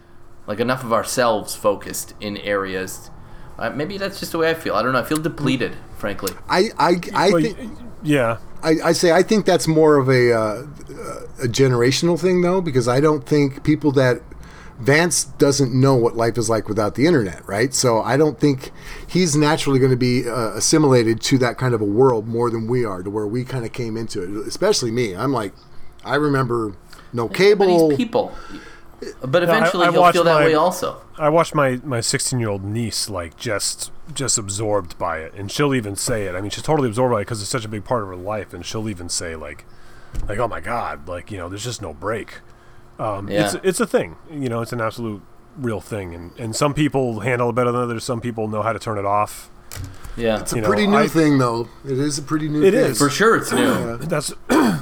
like enough of ourselves focused in areas. Maybe that's just the way I feel. I don't know. I feel depleted, frankly. I think. Yeah, I think that's more of a generational thing though, because I don't think people that Vance doesn't know what life is like without the internet, right? So I don't think he's naturally going to be assimilated to that kind of a world more than we are, to where we kind of came into it. Especially me, I'm like, I remember no cable. But people, but eventually he'll feel that way also. I watched my 16-year-old niece like just absorbed by it, and she'll even say it. I mean, she's totally absorbed by it because it's such a big part of her life, and she'll even say like "Oh my God!" Like, you know, there's just no break. It's a thing. You know, it's an absolute real thing, and some people handle it better than others. Some people know how to turn it off. Yeah, it's a pretty new thing, though. It is a pretty new thing. It is for sure. It's new. That's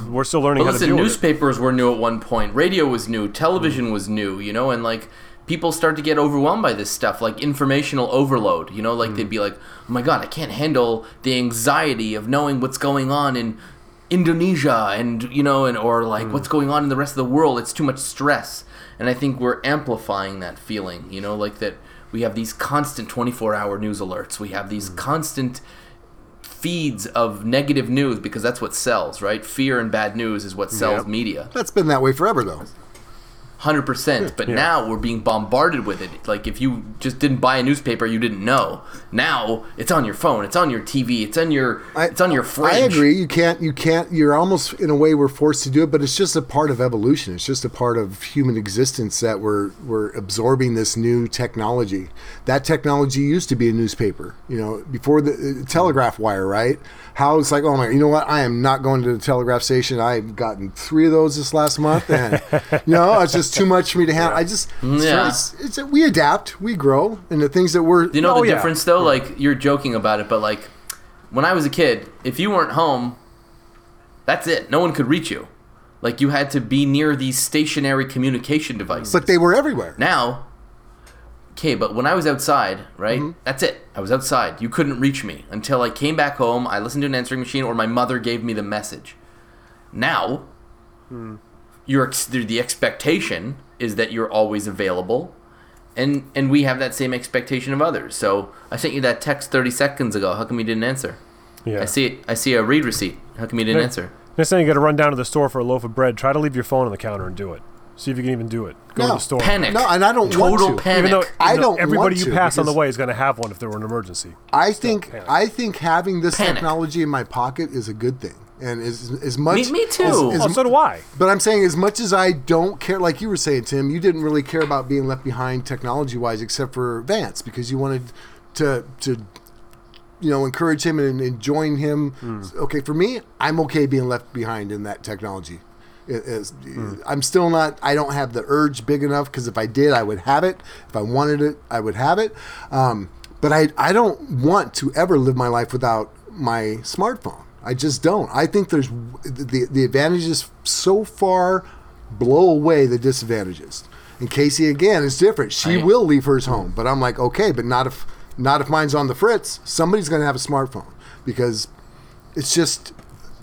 we're still learning how to do it. Newspapers were new at one point. Radio was new. Television was new. You know, and like. People start to get overwhelmed by this stuff, like informational overload. You know, like they'd be like, "Oh my God, I can't handle the anxiety of knowing what's going on in Indonesia and, you know, and or like what's going on in the rest of the world. It's too much stress. And I think we're amplifying that feeling, you know, like that we have these constant 24-hour news alerts. We have these constant feeds of negative news because that's what sells, right? Fear and bad news is what sells media. That's been that way forever, though. 100%. But now we're being bombarded with it. Like if you just didn't buy a newspaper, you didn't know. Now it's on your phone. It's on your TV. It's on your it's on your fridge. I agree. You can't. You're almost in a way we're forced to do it. But it's just a part of evolution. It's just a part of human existence that we're absorbing this new technology. That technology used to be a newspaper. You know, before the telegraph wire, right? How it's like, oh my, you know what? I am not going to the telegraph station. I've gotten 3 of those this last month, and you know, it's just too much for me to handle. I just it's we adapt, we grow, and the things that we're difference though, like you're joking about it, but like when I was a kid, if you weren't home, that's it. No one could reach you. Like you had to be near these stationary communication devices. But they were everywhere. Now, okay, but when I was outside, right? That's it. I was outside. You couldn't reach me until I came back home, I listened to an answering machine, or my mother gave me the message. Now, the expectation is that you're always available, and we have that same expectation of others. So I sent you that text 30 seconds ago. How come you didn't answer? Yeah, I see a read receipt. How come you didn't answer? Next time you got to run down to the store for a loaf of bread. Try to leave your phone on the counter and do it. See if you can even do it. Go to the store. Panic. No, and I don't want to. Total panic. Even though everybody you pass on the way is going to have one if there were an emergency. I think having this technology in my pocket is a good thing. And as much me too. So do I. But I'm saying as much as I don't care, like you were saying, Tim, you didn't really care about being left behind technology-wise, except for Vance, because you wanted to you know, encourage him and join him. Okay, for me, I'm okay being left behind in that technology. I'm still not. I don't have the urge big enough, because if I did, I would have it. If I wanted it, I would have it. But I don't want to ever live my life without my smartphone. I just don't. I think there's the advantages so far blow away the disadvantages. And Casey again is different. She will leave hers home, but I'm like, okay, but not if mine's on the fritz. Somebody's going to have a smartphone because it's just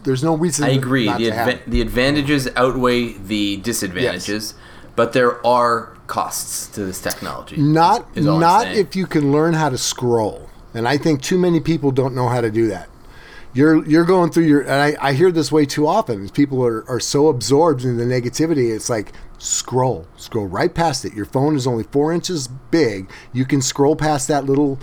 there's no reason. I agree. The advantages outweigh the disadvantages, but there are costs to this technology. Not if you can learn how to scroll, and I think too many people don't know how to do that. You're going through your, and I hear this way too often. People are so absorbed in the negativity. It's like scroll right past it. Your phone is only 4 inches big. You can scroll past that little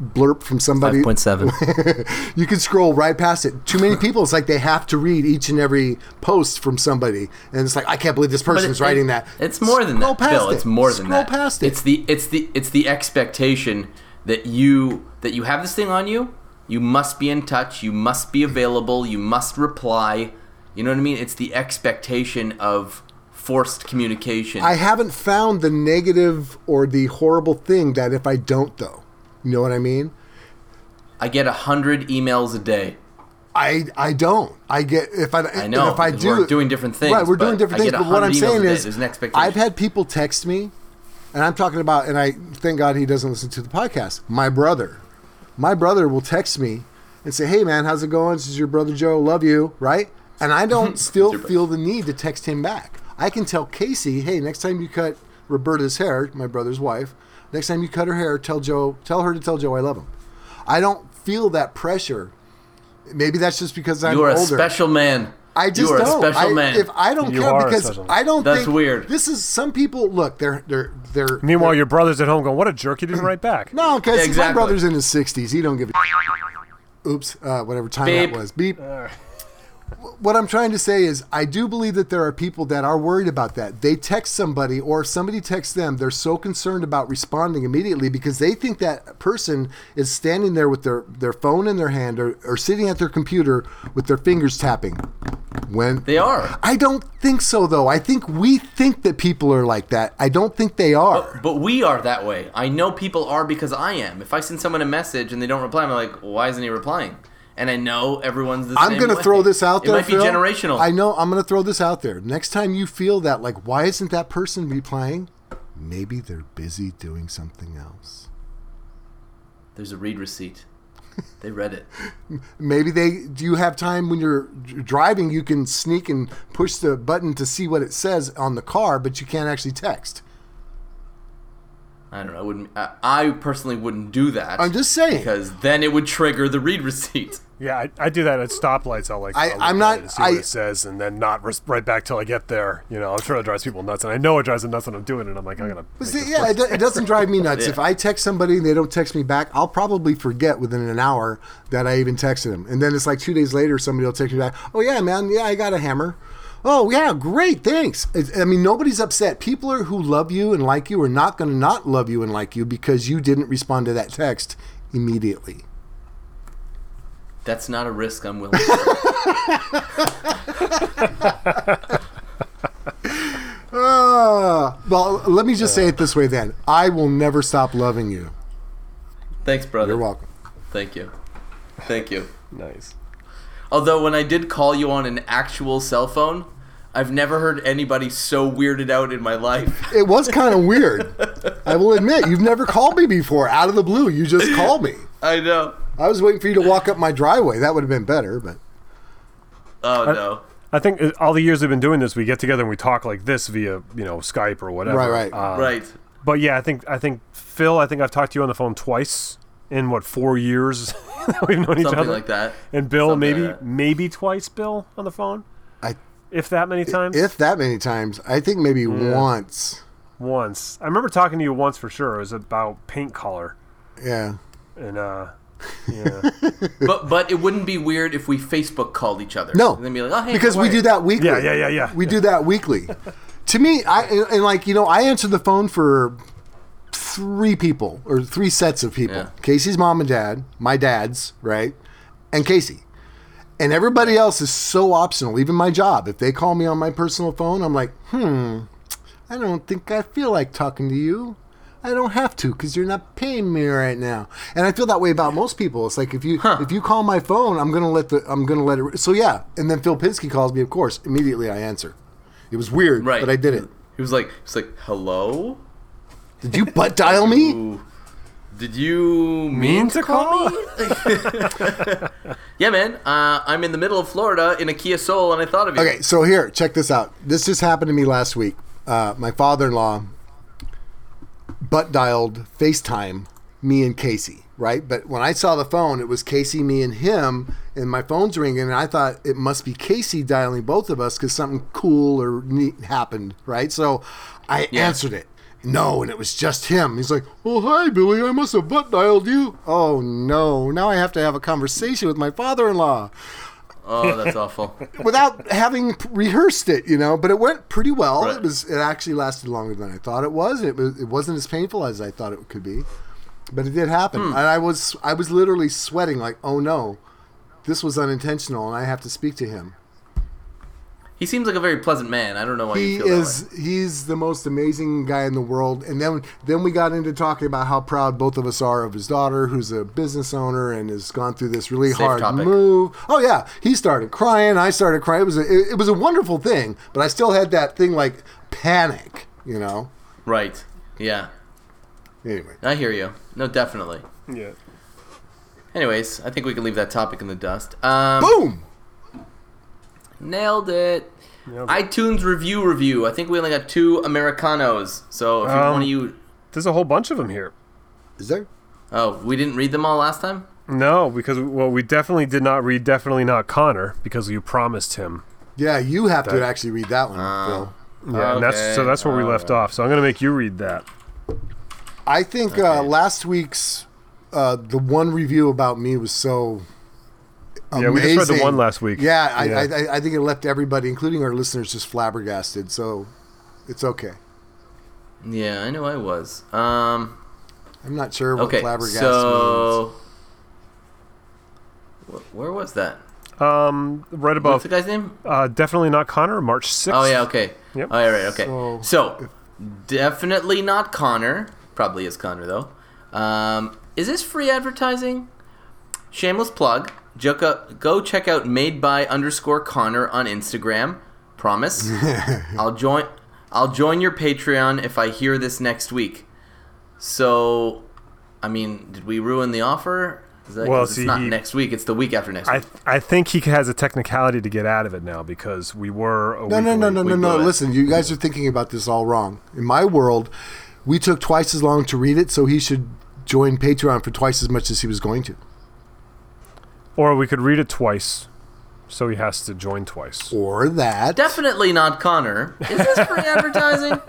blurb from somebody. 5.7. You can scroll right past it. Too many people. It's like they have to read each and every post from somebody, and it's like I can't believe this person's writing that. It's more than that, Bill. It's more than that. Scroll past it. It's the expectation that you have this thing on you. You must be in touch. You must be available. You must reply. You know what I mean? It's the expectation of forced communication. I haven't found the negative or the horrible thing that if I don't, though. You know what I mean? I get 100 emails a day. I don't. I get if I know if I do. We're doing different things. Right, we're doing different things. But what I'm saying is, I've had people text me, and I'm talking about, and I thank God he doesn't listen to the podcast. My brother will text me and say, hey, man, how's it going? This is your brother Joe. Love you, right? And I don't still feel the need to text him back. I can tell Casey, hey, next time you cut Roberta's hair, my brother's wife, next time you cut her hair, tell her to tell Joe I love him. I don't feel that pressure. Maybe that's just because I'm older. You are a special man. I just don't. You are a special man. If I don't care, because I don't think. That's weird. This is, some people, look, they're Meanwhile, your brother's at home going, what a jerk, he didn't write back. No, because my brother's in his 60s. He don't give a oops, whatever time that was. Beep. What I'm trying to say is I do believe that there are people that are worried about that. They text somebody or somebody texts them. They're so concerned about responding immediately because they think that person is standing there with their phone in their hand or sitting at their computer with their fingers tapping. When they are. I don't think so, though. I think we think that people are like that. I don't think they are. But we are that way. I know people are because I am. If I send someone a message and they don't reply, I'm like, why isn't he replying? And I know everyone's the same way. I'm going to throw this out there, Phil. It might be generational. I know. I'm going to throw this out there. Next time you feel that, like, why isn't that person replying? Maybe they're busy doing something else. There's a read receipt. They read it. Maybe they do. You have time when you're driving, you can sneak and push the button to see what it says on the car, but you can't actually text. I don't know. I personally wouldn't do that. I'm just saying, because then it would trigger the read receipt. Yeah, I do that at stoplights. I'll look at it and see what it says, and then not right back till I get there. You know, I'm sure it drives people nuts, and I know it drives them nuts when I'm doing it. And I'm like, I'm gonna. It doesn't drive me nuts. Yeah. If I text somebody and they don't text me back, I'll probably forget within an hour that I even texted them, and then it's like 2 days later somebody will text me back. Oh yeah, man, yeah, I got a hammer. Oh, yeah, great, thanks. I mean, nobody's upset. People who love you and like you are not going to not love you and like you because you didn't respond to that text immediately. That's not a risk I'm willing to take. Well, let me just say it this way then. I will never stop loving you. Thanks, brother. You're welcome. Thank you. Nice. Although when I did call you on an actual cell phone, I've never heard anybody so weirded out in my life. It was kind of weird. I will admit, you've never called me before. Out of the blue, you just called me. I know. I was waiting for you to walk up my driveway. That would have been better, but... Oh, no. I think all the years we've been doing this, we get together and we talk like this via, Skype or whatever. Right. Right. But yeah, I think Phil, I've talked to you on the phone twice. In 4 years we've known each other? Something like that. And Bill, maybe twice, Bill, on the phone? If that many times? If that many times. I think maybe once. Once. I remember talking to you once for sure. It was about paint color. Yeah. And, yeah. But it wouldn't be weird if we Facebook called each other. No. And then be like, oh, hey, because we do that weekly. Yeah. We do that weekly. To me, I answer the phone for... three sets of people. Yeah. Casey's mom and dad, my dad's, right? And Casey. And everybody else is so optional, even my job. If they call me on my personal phone, I'm like, I don't think I feel like talking to you. I don't have to because you're not paying me right now. And I feel that way about most people. It's like if you call my phone, I'm gonna let it. So yeah. And then Phil Pinsky calls me, of course. Immediately I answer. It was weird, but I did it. He was like, hello? Did you butt dial me? Did you mean to call me? Yeah, man. I'm in the middle of Florida in a Kia Soul, and I thought of you. Okay, so here, check this out. This just happened to me last week. My father-in-law butt dialed FaceTime me and Casey, right? But when I saw the phone, it was Casey, me, and him, and my phone's ringing, and I thought it must be Casey dialing both of us because something cool or neat happened, right? So I answered it. No, and it was just him. He's like, oh, hi, Billy, I must have butt-dialed you. Oh, no, now I have to have a conversation with my father-in-law. Oh, that's awful. Without having rehearsed it, but it went pretty well. Right. It actually lasted longer than I thought it was. It wasn't as painful as I thought it could be, but it did happen. And I was literally sweating like, oh, no, this was unintentional, and I have to speak to him. He seems like a very pleasant man. I don't know why you feel that way. He's the most amazing guy in the world. And then we got into talking about how proud both of us are of his daughter, who's a business owner and has gone through this really hard move. Oh, yeah. He started crying. I started crying. It was a wonderful thing, but I still had that thing like panic, Right. Yeah. Anyway. I hear you. No, definitely. Yeah. Anyways, I think we can leave that topic in the dust. Boom! Nailed it. Yep. iTunes review. I think we only got 2 Americanos. So if you want to... There's a whole bunch of them here. Is there? Oh, we didn't read them all last time? No, because, we definitely did not read Definitely Not Connor because you promised him. Yeah, you have to actually read that one, Phil. Yeah, okay. And that's where we left off. So I'm going to make you read that. I think last week's... the one review about me was so... Amazing. Yeah, we just read the one last week. Yeah. I think it left everybody, including our listeners, just flabbergasted. So, it's okay. Yeah, I know I was. I'm not sure what flabbergasted means. Where was that? Right above. What's the guy's name? Definitely Not Connor, March 6th. Oh, yeah, okay. Yep. All right, okay. So Definitely Not Connor. Probably is Connor, though. Is this free advertising? Shameless plug. Go check out made_by_Connor on Instagram. Promise. I'll join your Patreon if I hear this next week. So, I mean, did we ruin the offer? Well, see, it's not next week. It's the week after next week. I think he has a technicality to get out of it now because we were a week. No. Listen, you guys are thinking about this all wrong. In my world, we took twice as long to read it, so he should join Patreon for twice as much as he was going to. Or we could read it twice, so he has to join twice. Or that. Definitely not Connor. Is this free advertising?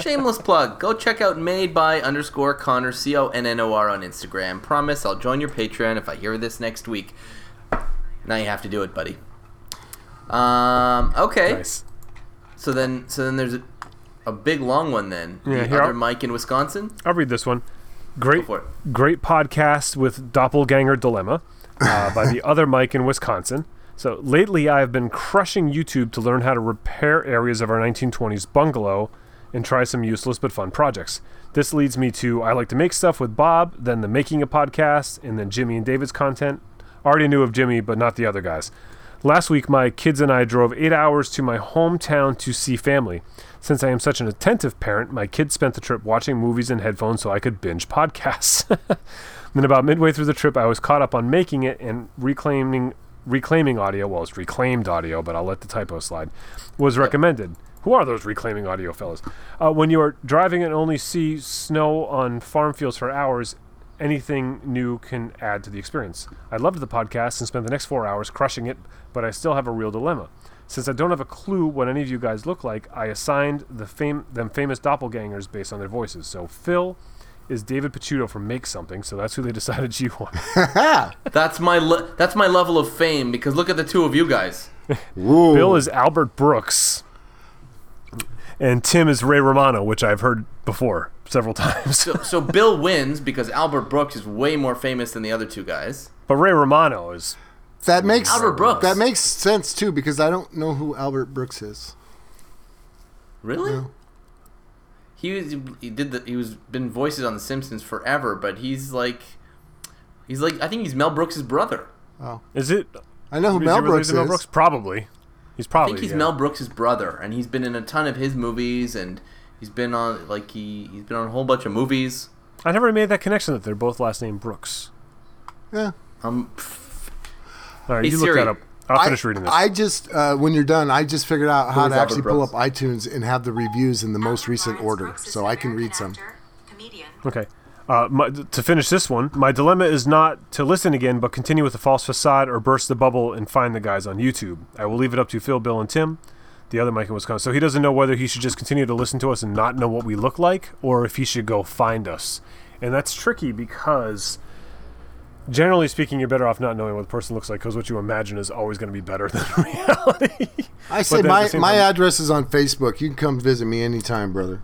Shameless plug. Go check out made_by_Connor, CONNOR on Instagram. Promise I'll join your Patreon if I hear this next week. Now you have to do it, buddy. Okay. Nice. So then there's a big long one then. Yeah, the other Mike in Wisconsin. I'll read this one. Great podcast with Doppelganger Dilemma by the other Mike in Wisconsin. So, lately I've been crushing YouTube to learn how to repair areas of our 1920s bungalow and try some useless but fun projects. This leads me to I Like to Make Stuff with Bob, then the Making a Podcast, and then Jimmy and David's content. I already knew of Jimmy, but not the other guys. Last week, my kids and I drove 8 hours to my hometown to see family. Since I am such an attentive parent, my kids spent the trip watching movies and headphones so I could binge podcasts. Then about midway through the trip, I was caught up on making it and Reclaiming Audio, well, it's Reclaimed Audio, but I'll let the typo slide, was recommended. Who are those Reclaiming Audio fellas? When you are driving and only see snow on farm fields for hours, anything new can add to the experience. I loved the podcast and spent the next 4 hours crushing it, but I still have a real dilemma. Since I don't have a clue what any of you guys look like, I assigned them famous doppelgangers based on their voices. So Phil is David Picciotto from Make Something, so that's who they decided you want. That's my level of fame, because look at the two of you guys. Ooh. Bill is Albert Brooks, and Tim is Ray Romano, which I've heard before several times. So Bill wins, because Albert Brooks is way more famous than the other two guys. But Ray Romano is... Albert Brooks. That makes sense, too, because I don't know who Albert Brooks is. Really? No. He was been voices on The Simpsons forever, but he's like I think he's Mel Brooks' brother. Oh, is it? I know who Mel Brooks is. Mel Brooks? Probably. I think he's Mel Brooks' brother, and he's been in a ton of his movies, and he's been on he's been on a whole bunch of movies. I never made that connection that they're both last name Brooks. Yeah. All right, hey, you look that up. I'll finish reading this. I just, when you're done, I just figured out how to actually pull up iTunes and have the reviews in the most recent order, so I can read some. Okay. To finish this one, my dilemma is not to listen again, but continue with the false facade or burst the bubble and find the guys on YouTube. I will leave it up to Phil, Bill, and Tim, the other Mike in Wisconsin. So he doesn't know whether he should just continue to listen to us and not know what we look like, or if he should go find us. And that's tricky because... generally speaking, you're better off not knowing what the person looks like because what you imagine is always going to be better than reality. I say my address is on Facebook. You can come visit me anytime, brother.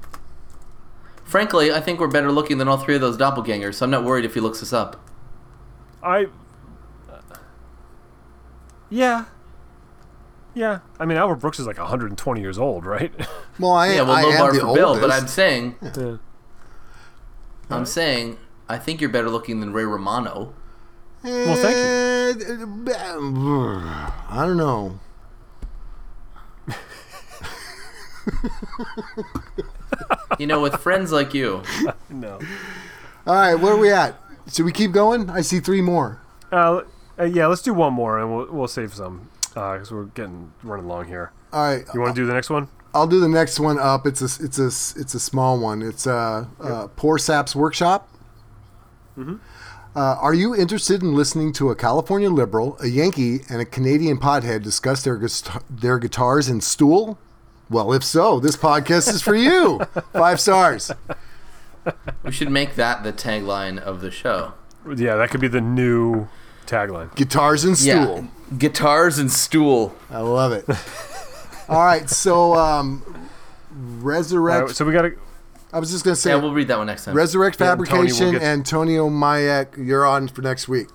Frankly, I think we're better looking than all three of those doppelgangers, so I'm not worried if he looks us up. Yeah. I mean, Albert Brooks is like 120 years old, right? Well, I am the oldest. But I'm saying... yeah. I think you're better looking than Ray Romano. Well, thank you. I don't know. You know, with friends like you. No. All right, where are we at? Should we keep going? I see three more. Yeah, let's do one more, and we'll save some because we're running long here. All right. You want to do the next one? I'll do the next one up. It's a small one. It's Poor Sap's Workshop. Mm-hmm. Are you interested in listening to a California liberal, a Yankee, and a Canadian pothead discuss their guitars and stool? Well, if so, this podcast is for you. 5 stars. We should make that the tagline of the show. Yeah, that could be the new tagline. Guitars and stool. Yeah. Guitars and stool. I love it. All right, so Resurrect. Right, so we got to... I was just going to say... yeah, we'll read that one next time. Resurrect Fabrication, Antonio Mayak, you're on for next week.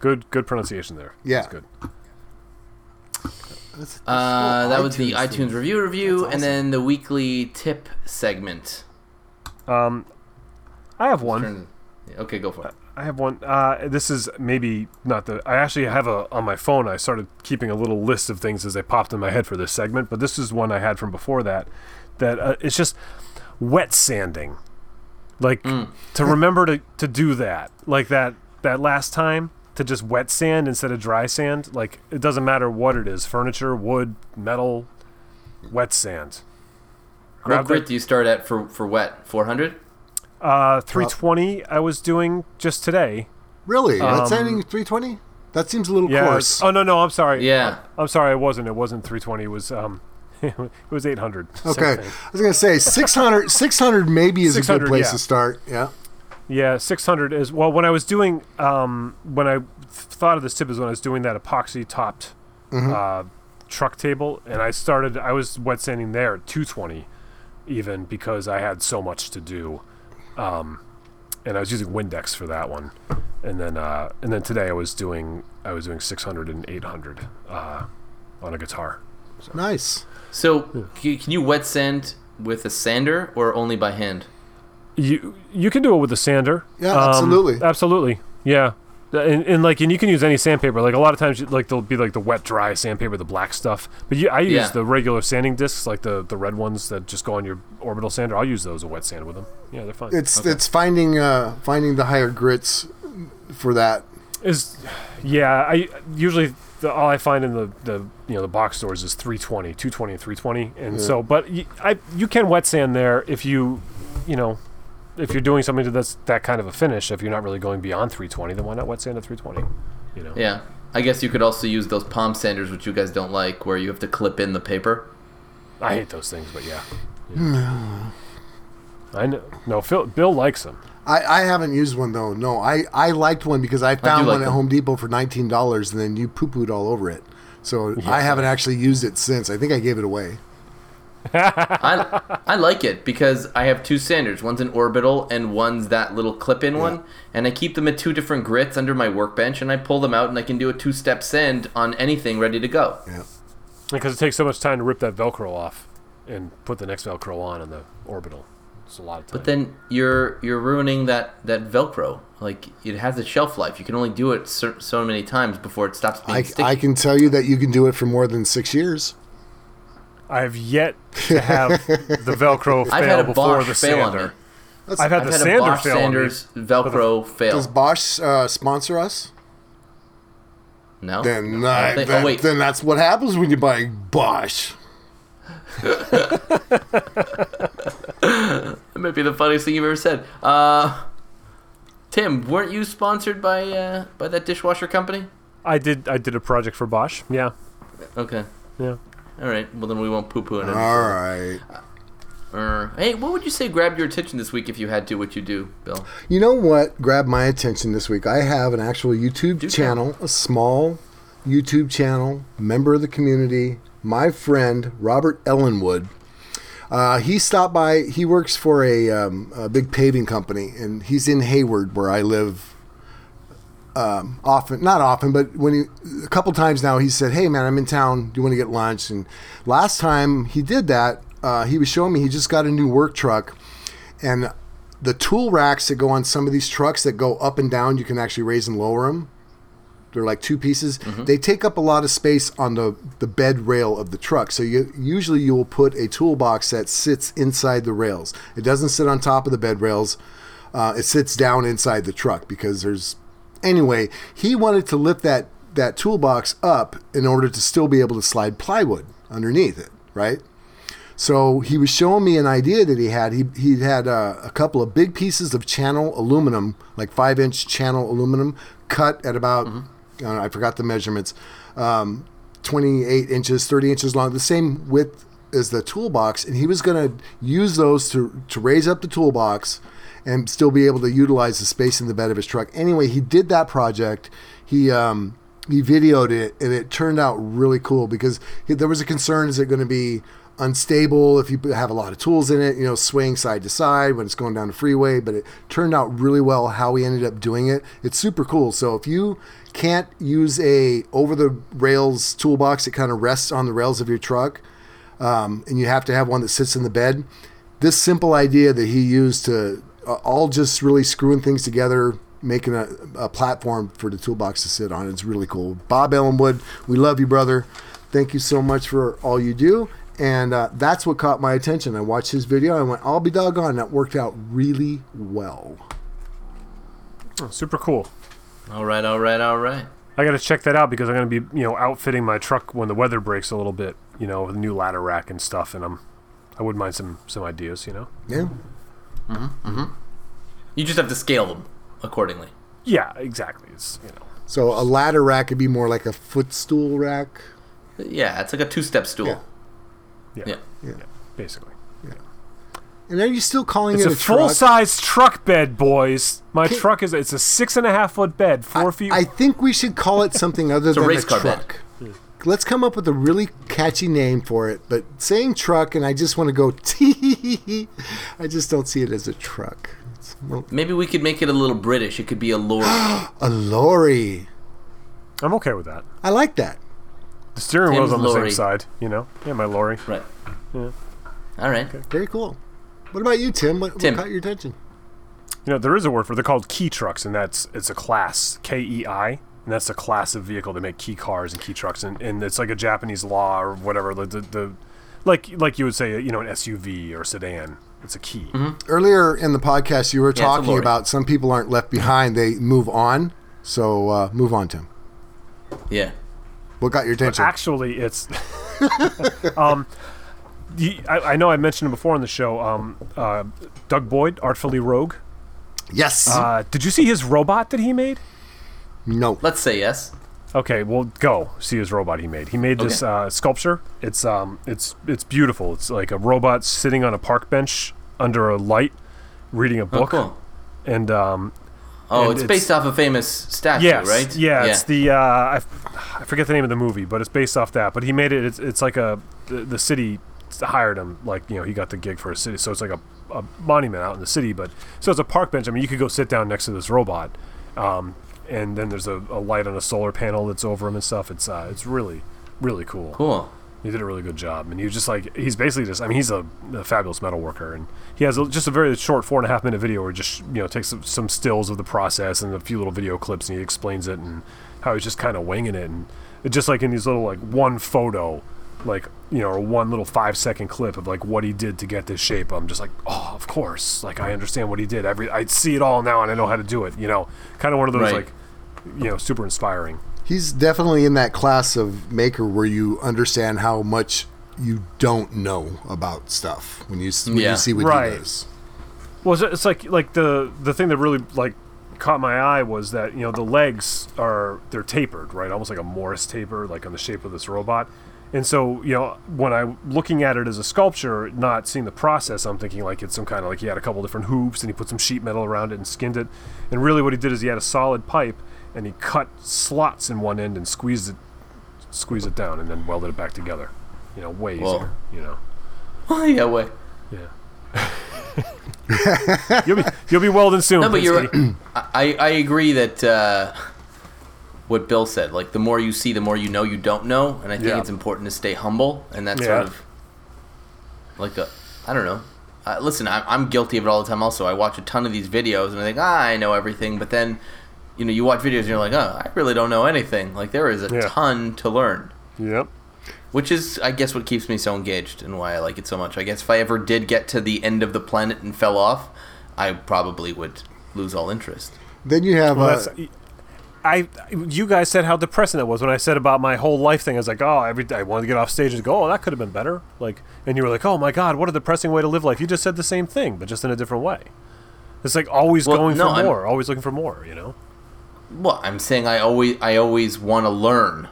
Good pronunciation there. Yeah. That's good. That was the iTunes review, awesome. And then the weekly tip segment. I have one. Okay, go for it. I have one. This is maybe not the... I actually have on my phone, I started keeping a little list of things as they popped in my head for this segment, but this is one I had from before that it's just... wet sanding, like to remember to do that, like that that last time to just wet sand instead of dry sand. Like, it doesn't matter what it is, furniture, wood, metal, wet sand. What grit do you start at for wet? 400? 320 I was doing just today. Really? That's ending 320? That seems a little coarse. Oh, no, I'm sorry. Yeah. I'm sorry, It wasn't 320. It was... It was 800. Okay. I was going to say 600. 600 maybe is 600, a good place to start. Yeah. Yeah, 600 is... Well, when I was doing... when I thought of this tip is when I was doing that epoxy-topped truck table, and I was wet sanding there at 220 even because I had so much to do. And I was using Windex for that one. And then today I was doing 600 and 800 on a guitar. So. Nice. So can you wet sand with a sander or only by hand? You can do it with a sander. Yeah, absolutely. Absolutely. Yeah. And you can use any sandpaper. Like a lot of times there'll be like the wet dry sandpaper, the black stuff. But I use the regular sanding discs, like the red ones that just go on your orbital sander. I'll use those and wet sand with them. Yeah, they're fine. It's finding the higher grits for that. I usually all I find in the box stores is 320, 220 and 320. And so you can wet sand there if if you're doing something to that kind of a finish, if you're not really going beyond 320, then why not wet sand at 320? Yeah, I guess you could also use those palm sanders, which you guys don't like, where you have to clip in the paper. I hate those things, but yeah. I know. No, Bill likes them. I haven't used one though. No, I liked one because I found one at Home Depot for $19, and then you poo-pooed all over it. So I haven't actually used it since. I think I gave it away. I like it because I have two sanders. One's an orbital and one's that little clip-in one. And I keep them at two different grits under my workbench, and I pull them out, and I can do a two-step sand on anything ready to go. Yeah, because it takes so much time to rip that Velcro off and put the next Velcro on the orbital. It's a lot of time. But then you're ruining that Velcro. Like, it has a shelf life. You can only do it so many times before it stops being sticky. I can tell you that you can do it for more than 6 years. I have yet to have the Velcro fail before the sander. I've had the sander fail on me. I've had a Bosch sander's Velcro fail. Does Bosch sponsor us? No. Then that's what happens when you buy Bosch. That might be the funniest thing you've ever said. Tim, weren't you sponsored by that dishwasher company? I did a project for Bosch. Yeah. Okay. Yeah. All right. Well, then we won't poo-poo it. All right. Hey, what would you say grabbed your attention this week if you had to? What you do, Bill? You know what grabbed my attention this week? I have an actual YouTube channel, a small YouTube channel, member of the community, my friend, Robert Ellenwood. He stopped by. He works for a big paving company, and he's in Hayward, where I live. Not often, but a couple times now, he said, "Hey man, I'm in town. Do you want to get lunch?" And last time he did that, he was showing me he just got a new work truck, and the tool racks that go on some of these trucks that go up and down, you can actually raise and lower them. They're like two pieces. Mm-hmm. They take up a lot of space on the bed rail of the truck. So you will put a toolbox that sits inside the rails. It doesn't sit on top of the bed rails. It sits down inside the truck because there's. Anyway, he wanted to lift that toolbox up in order to still be able to slide plywood underneath it, right? So he was showing me an idea that he had. He had a couple of big pieces of channel aluminum, like 5-inch channel aluminum, cut at about, I forgot the measurements, 28 inches, 30 inches long, the same width as the toolbox. And he was going to use those to raise up the toolbox and still be able to utilize the space in the bed of his truck. Anyway, he did that project. He videoed it, and it turned out really cool because there was a concern, is it going to be unstable if you have a lot of tools in it, swaying side to side when it's going down the freeway, but it turned out really well how he ended up doing it. It's super cool. So if you can't use a over-the-rails toolbox that kind of rests on the rails of your truck, and you have to have one that sits in the bed, this simple idea that he used to... all just really screwing things together, making a platform for the toolbox to sit on. It's really cool. Bob Ellenwood, we love you, brother. Thank you so much for all you do. And that's what caught my attention. I watched his video. I went, I'll be doggone. That worked out really well. Oh, super cool. All right. I got to check that out because I'm going to be, outfitting my truck when the weather breaks a little bit, with a new ladder rack and stuff, and I wouldn't mind some ideas, Yeah. Mm-hmm. You just have to scale them accordingly. Yeah, exactly. It's. So a ladder rack would be more like a footstool rack. Yeah, it's like a two-step stool. Yeah, basically. Yeah. And are you still calling it a truck? It's a full-size truck bed, boys. Truck is a 6.5-foot bed, 4 feet. I think we should call it something other than a truck. Bed. Let's come up with a really catchy name for it. But saying truck, and I just want to go tee. I just don't see it as a truck. Maybe we could make it a little British. It could be a lorry. A lorry. I'm okay with that. I like that. The steering wheel's on the same side, Yeah, my lorry. Right. Yeah. All right. Okay. Very cool. What about you, Tim? What caught your attention? There is a word for it. They're called key trucks, and it's a class, KEI, and that's a class of vehicle to make key cars and key trucks, and it's like a Japanese law or whatever. The like you would say, an SUV or sedan. It's a key. Mm-hmm. Earlier in the podcast, you were talking about some people aren't left behind; they move on. So move on, Tim. Yeah. What got your attention? But actually, it's. I know I mentioned it before on the show. Doug Boyd, Artfully Rogue. Yes. Did you see his robot that he made? No. Let's say yes. Okay, well, go see his robot he made. He made this sculpture. It's beautiful. It's like a robot sitting on a park bench under a light, reading a book. Oh, cool. And it's based off a famous statue, right? Yeah, it's the I forget the name of the movie, but it's based off that. But he made it. It's like the city hired him. Like he got the gig for a city, so it's like a monument out in the city. But so it's a park bench. I mean, you could go sit down next to this robot. And then there's a light on a solar panel that's over him and stuff. It's really, really cool. Cool. He did a really good job. And he was just he's basically just, he's a fabulous metal worker. And he has just a very short 4.5-minute video where he just, takes some stills of the process and a few little video clips, and he explains it and how he's just kind of winging it. And it's just in these little, one photo, or one little 5-second clip of what he did to get this shape. I'm just oh, of course. I understand what he did. I see it all now, and I know how to do it. Kind of one of those super inspiring. He's definitely in that class of maker where you understand how much you don't know about stuff when you see what he does. Well, it's the thing that really caught my eye was that the legs they're tapered, right? Almost like a Morse taper, on the shape of this robot. And so, when I'm looking at it as a sculpture, not seeing the process, I'm thinking it's some kind of he had a couple different hoops and he put some sheet metal around it and skinned it. And really what he did is he had a solid pipe and he cut slots in one end and squeezed it down and then welded it back together. Way easier, Oh, yeah, way. Yeah. You'll be welding soon. No, but I agree that... what Bill said, the more you see, the more you know you don't know, and I think it's important to stay humble, and that's sort of I don't know. Listen, I'm guilty of it all the time also. I watch a ton of these videos, and I think, I know everything, but then, you watch videos, and you're like, I really don't know anything. There is a ton to learn. Yep. Which is, I guess, what keeps me so engaged and why I like it so much. I guess if I ever did get to the end of the planet and fell off, I probably would lose all interest. Then you have... you guys said how depressing it was when I said about my whole life thing. I was I wanted to get off stage and go, that could have been better. And you were oh my God, what a depressing way to live life. You just said the same thing, but just in a different way. It's always for more, always looking for more, Well, I'm saying I always want to learn.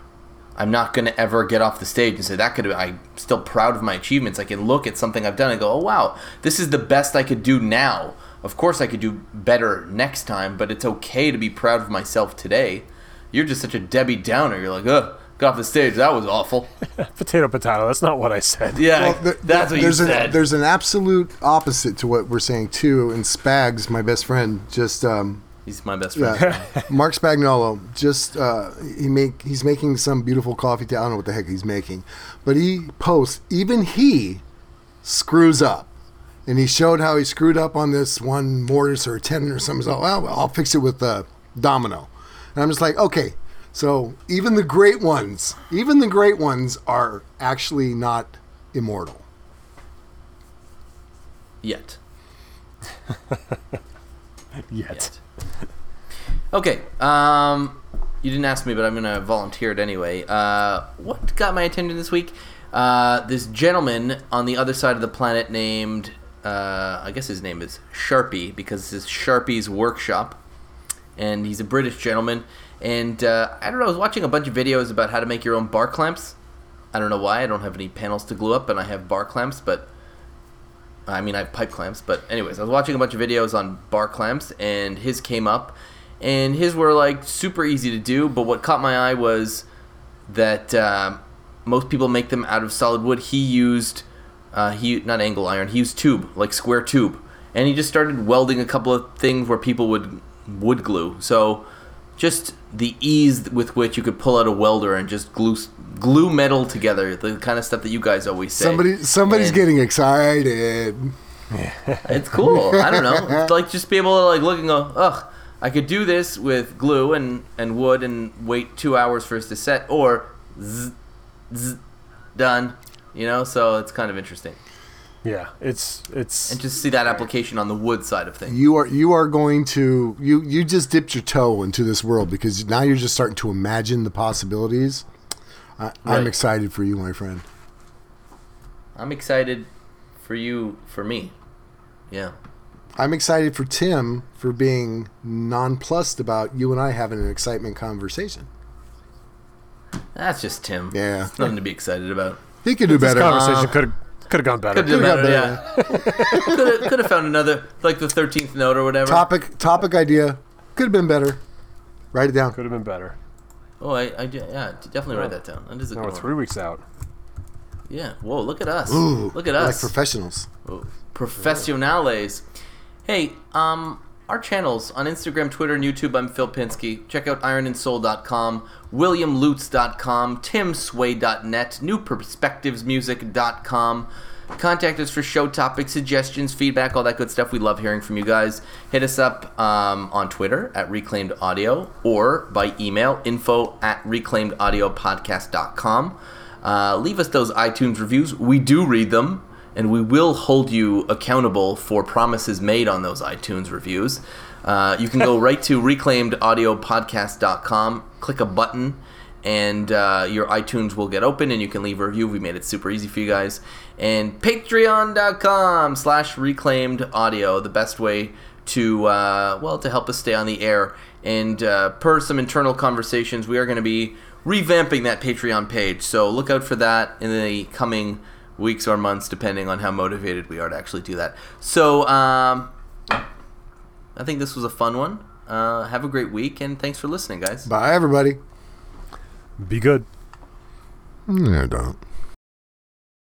I'm not going to ever get off the stage and say that could have. I'm still proud of my achievements. I can look at something I've done and go, oh wow, this is the best I could do now. Of course I could do better next time, but it's okay to be proud of myself today. You're just such a Debbie Downer. You're get off the stage. That was awful. Potato. That's not what I said. Yeah, that's what you said. There's an absolute opposite to what we're saying, too. And Spags, my best friend, just... he's my best friend. Yeah, Mark Spagnuolo, just he's making some beautiful coffee. I don't know what the heck he's making. But he posts, even he screws up. And he showed how he screwed up on this one mortise or a tenon or something. So, I'll fix it with a domino. And I'm just okay. So even the great ones are actually not immortal. Yet. Okay, you didn't ask me, but I'm going to volunteer it anyway. What got my attention this week? This gentleman on the other side of the planet named, I guess his name is Sharpie, because this is Sharpie's workshop, and he's a British gentleman, and I don't know, I was watching a bunch of videos about how to make your own bar clamps. I don't know why, I don't have any panels to glue up, and I have bar clamps, but, I mean, I have pipe clamps, but anyways, I was watching a bunch of videos on bar clamps, and his came up, and his were, like, super easy to do, but what caught my eye was that most people make them out of solid wood. He used, not angle iron, he used tube, like square tube. And he just started welding a couple of things where people would wood glue. So just the ease with which you could pull out a welder and just glue metal together, the kind of stuff that you guys always say. Somebody's getting excited. It's cool. I don't know. It's like just be able to like look and go, ugh. I could do this with glue and wood and wait 2 hours for us to set, or done, you know, so it's kind of interesting. Yeah, it's and just see that application on the wood side of things. You are going to you just dipped your toe into this world because now you're just starting to imagine the possibilities. I'm excited for you, my friend. I'm excited for you, for me. Yeah. I'm excited for Tim for being nonplussed about you and I having an excitement conversation. That's just Tim. Yeah. It's nothing to be excited about. He could do better. This conversation could have gone better. Could have done better. Yeah. could have found another, like the 13th note or whatever. Topic idea. Could have been better. Write it down. Could have been better. Oh, I definitely write that down. That is a good one. 3 weeks out. Yeah. Whoa, look at us. Ooh, look at us. Like professionals. Whoa. Professionales. Hey, our channels on Instagram, Twitter, and YouTube, I'm Phil Pinsky. Check out ironandsoul.com, williamlutz.com, timsway.net, newperspectivesmusic.com. Contact us for show topics, suggestions, feedback, all that good stuff. We love hearing from you guys. Hit us up on Twitter at Reclaimed Audio or by email, info@ReclaimedAudioPodcast.com. Leave us those iTunes reviews. We do read them. And we will hold you accountable for promises made on those iTunes reviews. You can go right to ReclaimedAudioPodcast.com, click a button, and your iTunes will get open, and you can leave a review. We made it super easy for you guys. And Patreon.com/ReclaimedAudio, the best way to, to help us stay on the air. And per some internal conversations, we are going to be revamping that Patreon page. So look out for that in the coming weeks or months, depending on how motivated we are to actually do that. So, I think this was a fun one. Have a great week, and thanks for listening, guys. Bye, everybody. Be good. No, don't.